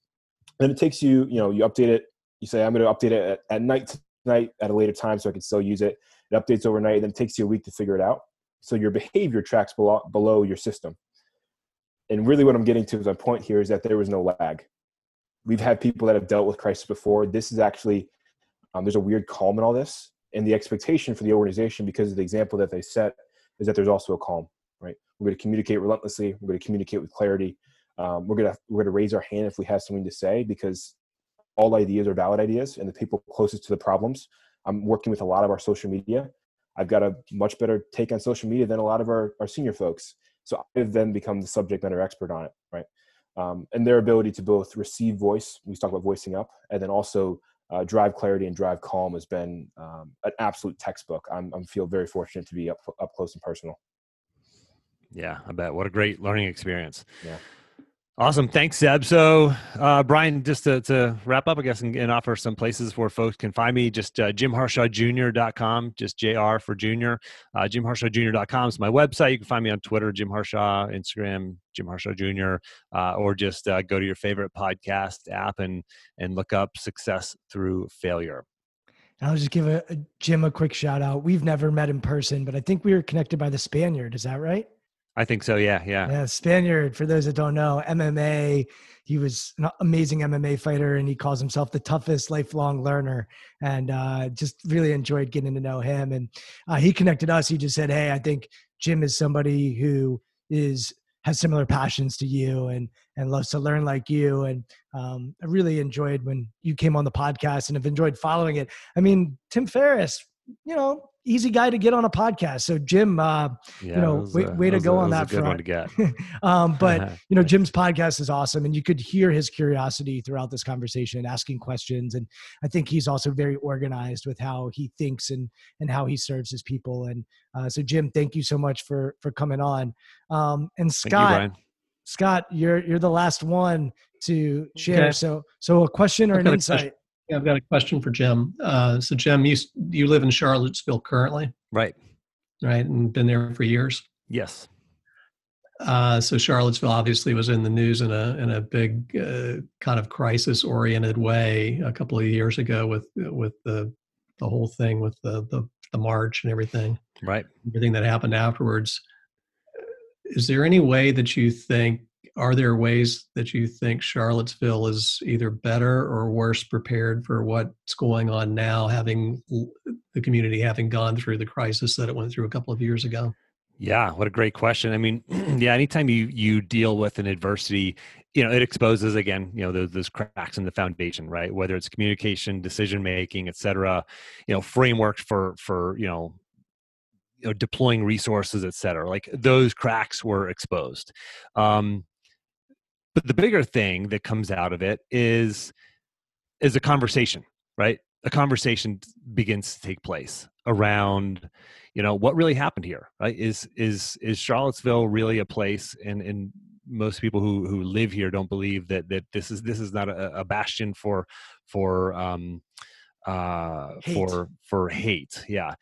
Then it takes you. You update it. You say, "I'm going to update it at night tonight at a later time, so I can still use it." It updates overnight. Then it takes you a week to figure it out. So your behavior tracks below your system. And really, what I'm getting to is my point here is that there was no lag. We've had people that have dealt with crisis before. This is actually there's a weird calm in all this. And the expectation for the organization, because of the example that they set, is that there's also a calm, right? We're going to communicate relentlessly. We're going to communicate with clarity. We're going to raise our hand if we have something to say, because all ideas are valid ideas, and the people closest to the problems. I'm working with a lot of our social media. I've got a much better take on social media than a lot of our senior folks. So I've then become the subject matter expert on it, right? And their ability to both receive voice, we talk about voicing up, and then also drive clarity and drive calm has been an absolute textbook. I feel very fortunate to be up close and personal. Yeah, I bet. What a great learning experience. Yeah. Awesome. Thanks, Seb. So, Brian, just to wrap up, I guess, and offer some places where folks can find me, just jimharshawjr.com, just JR for junior. Jimharshawjr.com is my website. You can find me on Twitter, Jim Harshaw, Instagram, Jim Harshaw Jr., or just go to your favorite podcast app and look up Success Through Failure. I'll just give Jim a quick shout out. We've never met in person, but I think we were connected by the Spaniard. Is that right? I think so. Yeah. Spaniard, for those that don't know, MMA, he was an amazing MMA fighter, and he calls himself the toughest lifelong learner, and just really enjoyed getting to know him. And he connected us. He just said, hey, I think Jim is somebody who has similar passions to you and loves to learn like you. And I really enjoyed when you came on the podcast and have enjoyed following it. I mean, Tim Ferriss, you know, easy guy to get on a podcast. So Jim, you know, way to go on that front. But you know, Jim's podcast is awesome, and you could hear his curiosity throughout this conversation, asking questions. And I think he's also very organized with how he thinks and how he serves his people. And so Jim, thank you so much for coming on. And Scott, you're the last one to share. Okay. So a question or an insight. Yeah, I've got a question for Jim. So Jim, you live in Charlottesville currently? Right. And been there for years? Yes. So Charlottesville obviously was in the news in a big kind of crisis-oriented way a couple of years ago with the whole thing with the march and everything. Right. Everything that happened afterwards. Is there any way that you think Are there ways that you think Charlottesville is either better or worse prepared for what's going on now, having the community having gone through the crisis that it went through a couple of years ago? Yeah, what a great question. I mean, yeah, anytime you deal with an adversity, you know, it exposes, again, you know, those cracks in the foundation, right? Whether it's communication, decision-making, et cetera, you know, frameworks for you know, deploying resources, et cetera, like those cracks were exposed. But the bigger thing that comes out of it is a conversation, right? A conversation begins to take place around, you know, what really happened here, right? Is Charlottesville really a place? And most people who live here don't believe that this is not a bastion for hate. Yeah.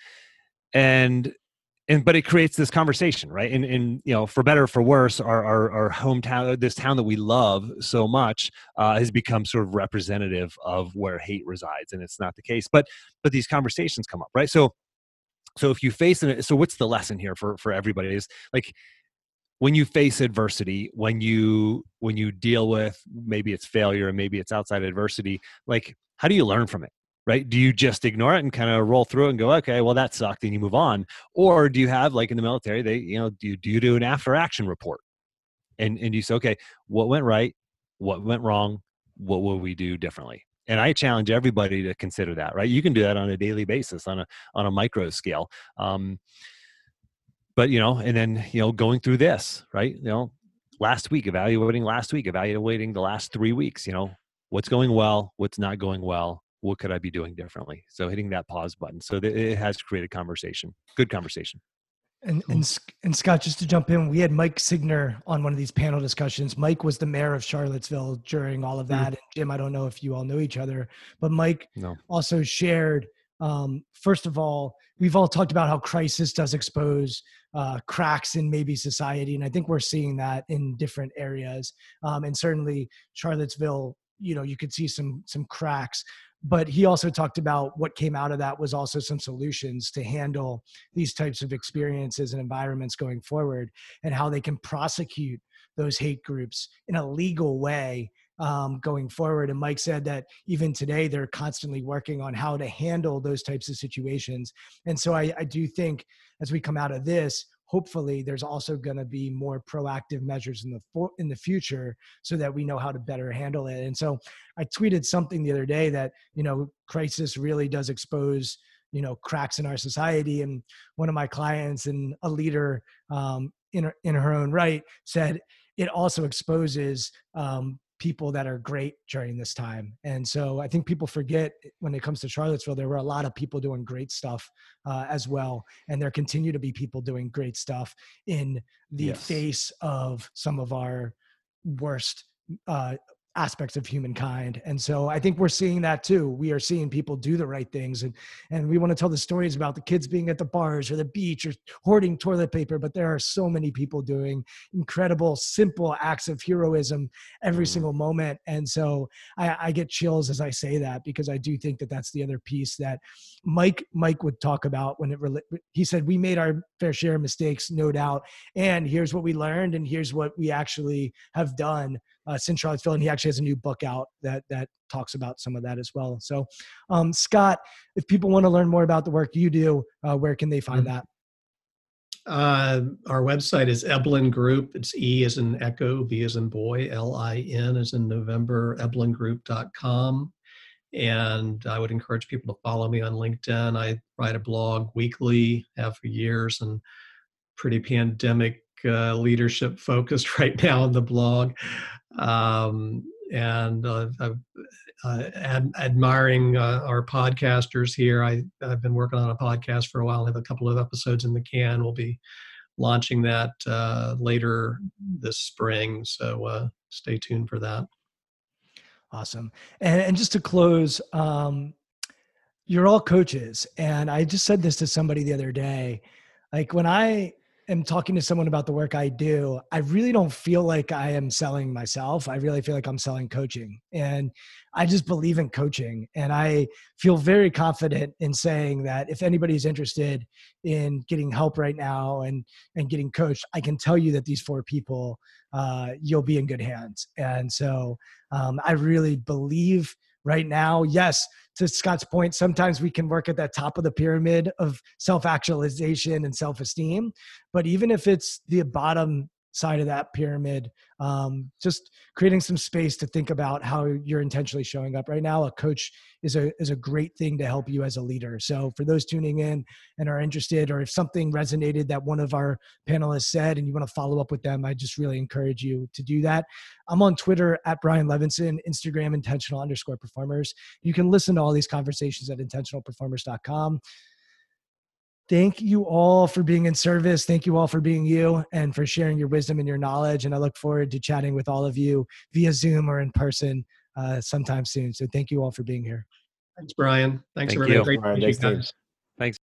But it creates this conversation, right? And you know, for better or for worse, our hometown, this town that we love so much, has become sort of representative of where hate resides, and it's not the case. But these conversations come up, right? So if you face it, so what's the lesson here for everybody is like, when you face adversity, when you deal with, maybe it's failure and maybe it's outside adversity, like, how do you learn from it? Right? Do you just ignore it and kind of roll through it and go, okay, well, that sucked, and you move on? Or do you have, like in the military, they, you know, do you do an after action report? And you say, okay, what went right? What went wrong? What will we do differently? And I challenge everybody to consider that, right? You can do that on a daily basis, on a micro scale. But, you know, and then, you know, going through this, right? You know, last week, evaluating the last 3 weeks, you know, what's going well, what's not going well, what could I be doing differently? So hitting that pause button. So it has created conversation, good conversation. And Scott, just to jump in, we had Mike Signer on one of these panel discussions. Mike was the mayor of Charlottesville during all of that. And Jim, I don't know if you all know each other, but Mike also shared, first of all, we've all talked about how crisis does expose cracks in maybe society. And I think we're seeing that in different areas. And certainly Charlottesville, you know, you could see some cracks. But he also talked about what came out of that was also some solutions to handle these types of experiences and environments going forward, and how they can prosecute those hate groups in a legal way going forward. And Mike said that even today, they're constantly working on how to handle those types of situations. And so I do think as we come out of this, hopefully there's also going to be more proactive measures in the future so that we know how to better handle it. And so I tweeted something the other day that, you know, crisis really does expose, you know, cracks in our society. And one of my clients and a leader in her own right said it also exposes people that are great during this time. And so I think people forget when it comes to Charlottesville, there were a lot of people doing great stuff as well. And there continue to be people doing great stuff in the face of some of our worst aspects of humankind. And so I think we're seeing that too. We are seeing people do the right things. And we want to tell the stories about the kids being at the bars or the beach or hoarding toilet paper, but there are so many people doing incredible, simple acts of heroism every single moment. And so I get chills as I say that, because I do think that that's the other piece that Mike would talk about when he said, we made our fair share of mistakes, no doubt. And here's what we learned. And here's what we actually have done since Charlottesville. And he actually has a new book out that talks about some of that as well. So Scott, if people want to learn more about the work you do, where can they find that? Our website is Eblin Group. It's E as in Echo, B as in Boy, L-I-N as in November, eblingroup.com. And I would encourage people to follow me on LinkedIn. I write a blog weekly, have for years, and pretty pandemic leadership focused right now on the blog. Admiring our podcasters here. I've been working on a podcast for a while. I have a couple of episodes in the can. We'll be launching that later this spring. So stay tuned for that. Awesome. And just to close, you're all coaches. And I just said this to somebody the other day, like when I am talking to someone about the work I do, I really don't feel like I am selling myself. I really feel like I'm selling coaching. And I just believe in coaching. And I feel very confident in saying that if anybody's interested in getting help right now and getting coached, I can tell you that these four people, you'll be in good hands. And so I really believe right now, yes, to Scott's point, sometimes we can work at that top of the pyramid of self-actualization and self-esteem. But even if it's the bottom side of that pyramid, just creating some space to think about how you're intentionally showing up right now. A coach is a great thing to help you as a leader. So for those tuning in and are interested, or if something resonated that one of our panelists said and you want to follow up with them, I just really encourage you to do that. I'm on Twitter at Brian Levinson, Instagram intentional_performers. You can listen to all these conversations at intentionalperformers.com. Thank you all for being in service. Thank you all for being you and for sharing your wisdom and your knowledge. And I look forward to chatting with all of you via Zoom or in person sometime soon. So thank you all for being here. Thanks, Brian. Thanks, everybody. Great to meet you guys. Thanks.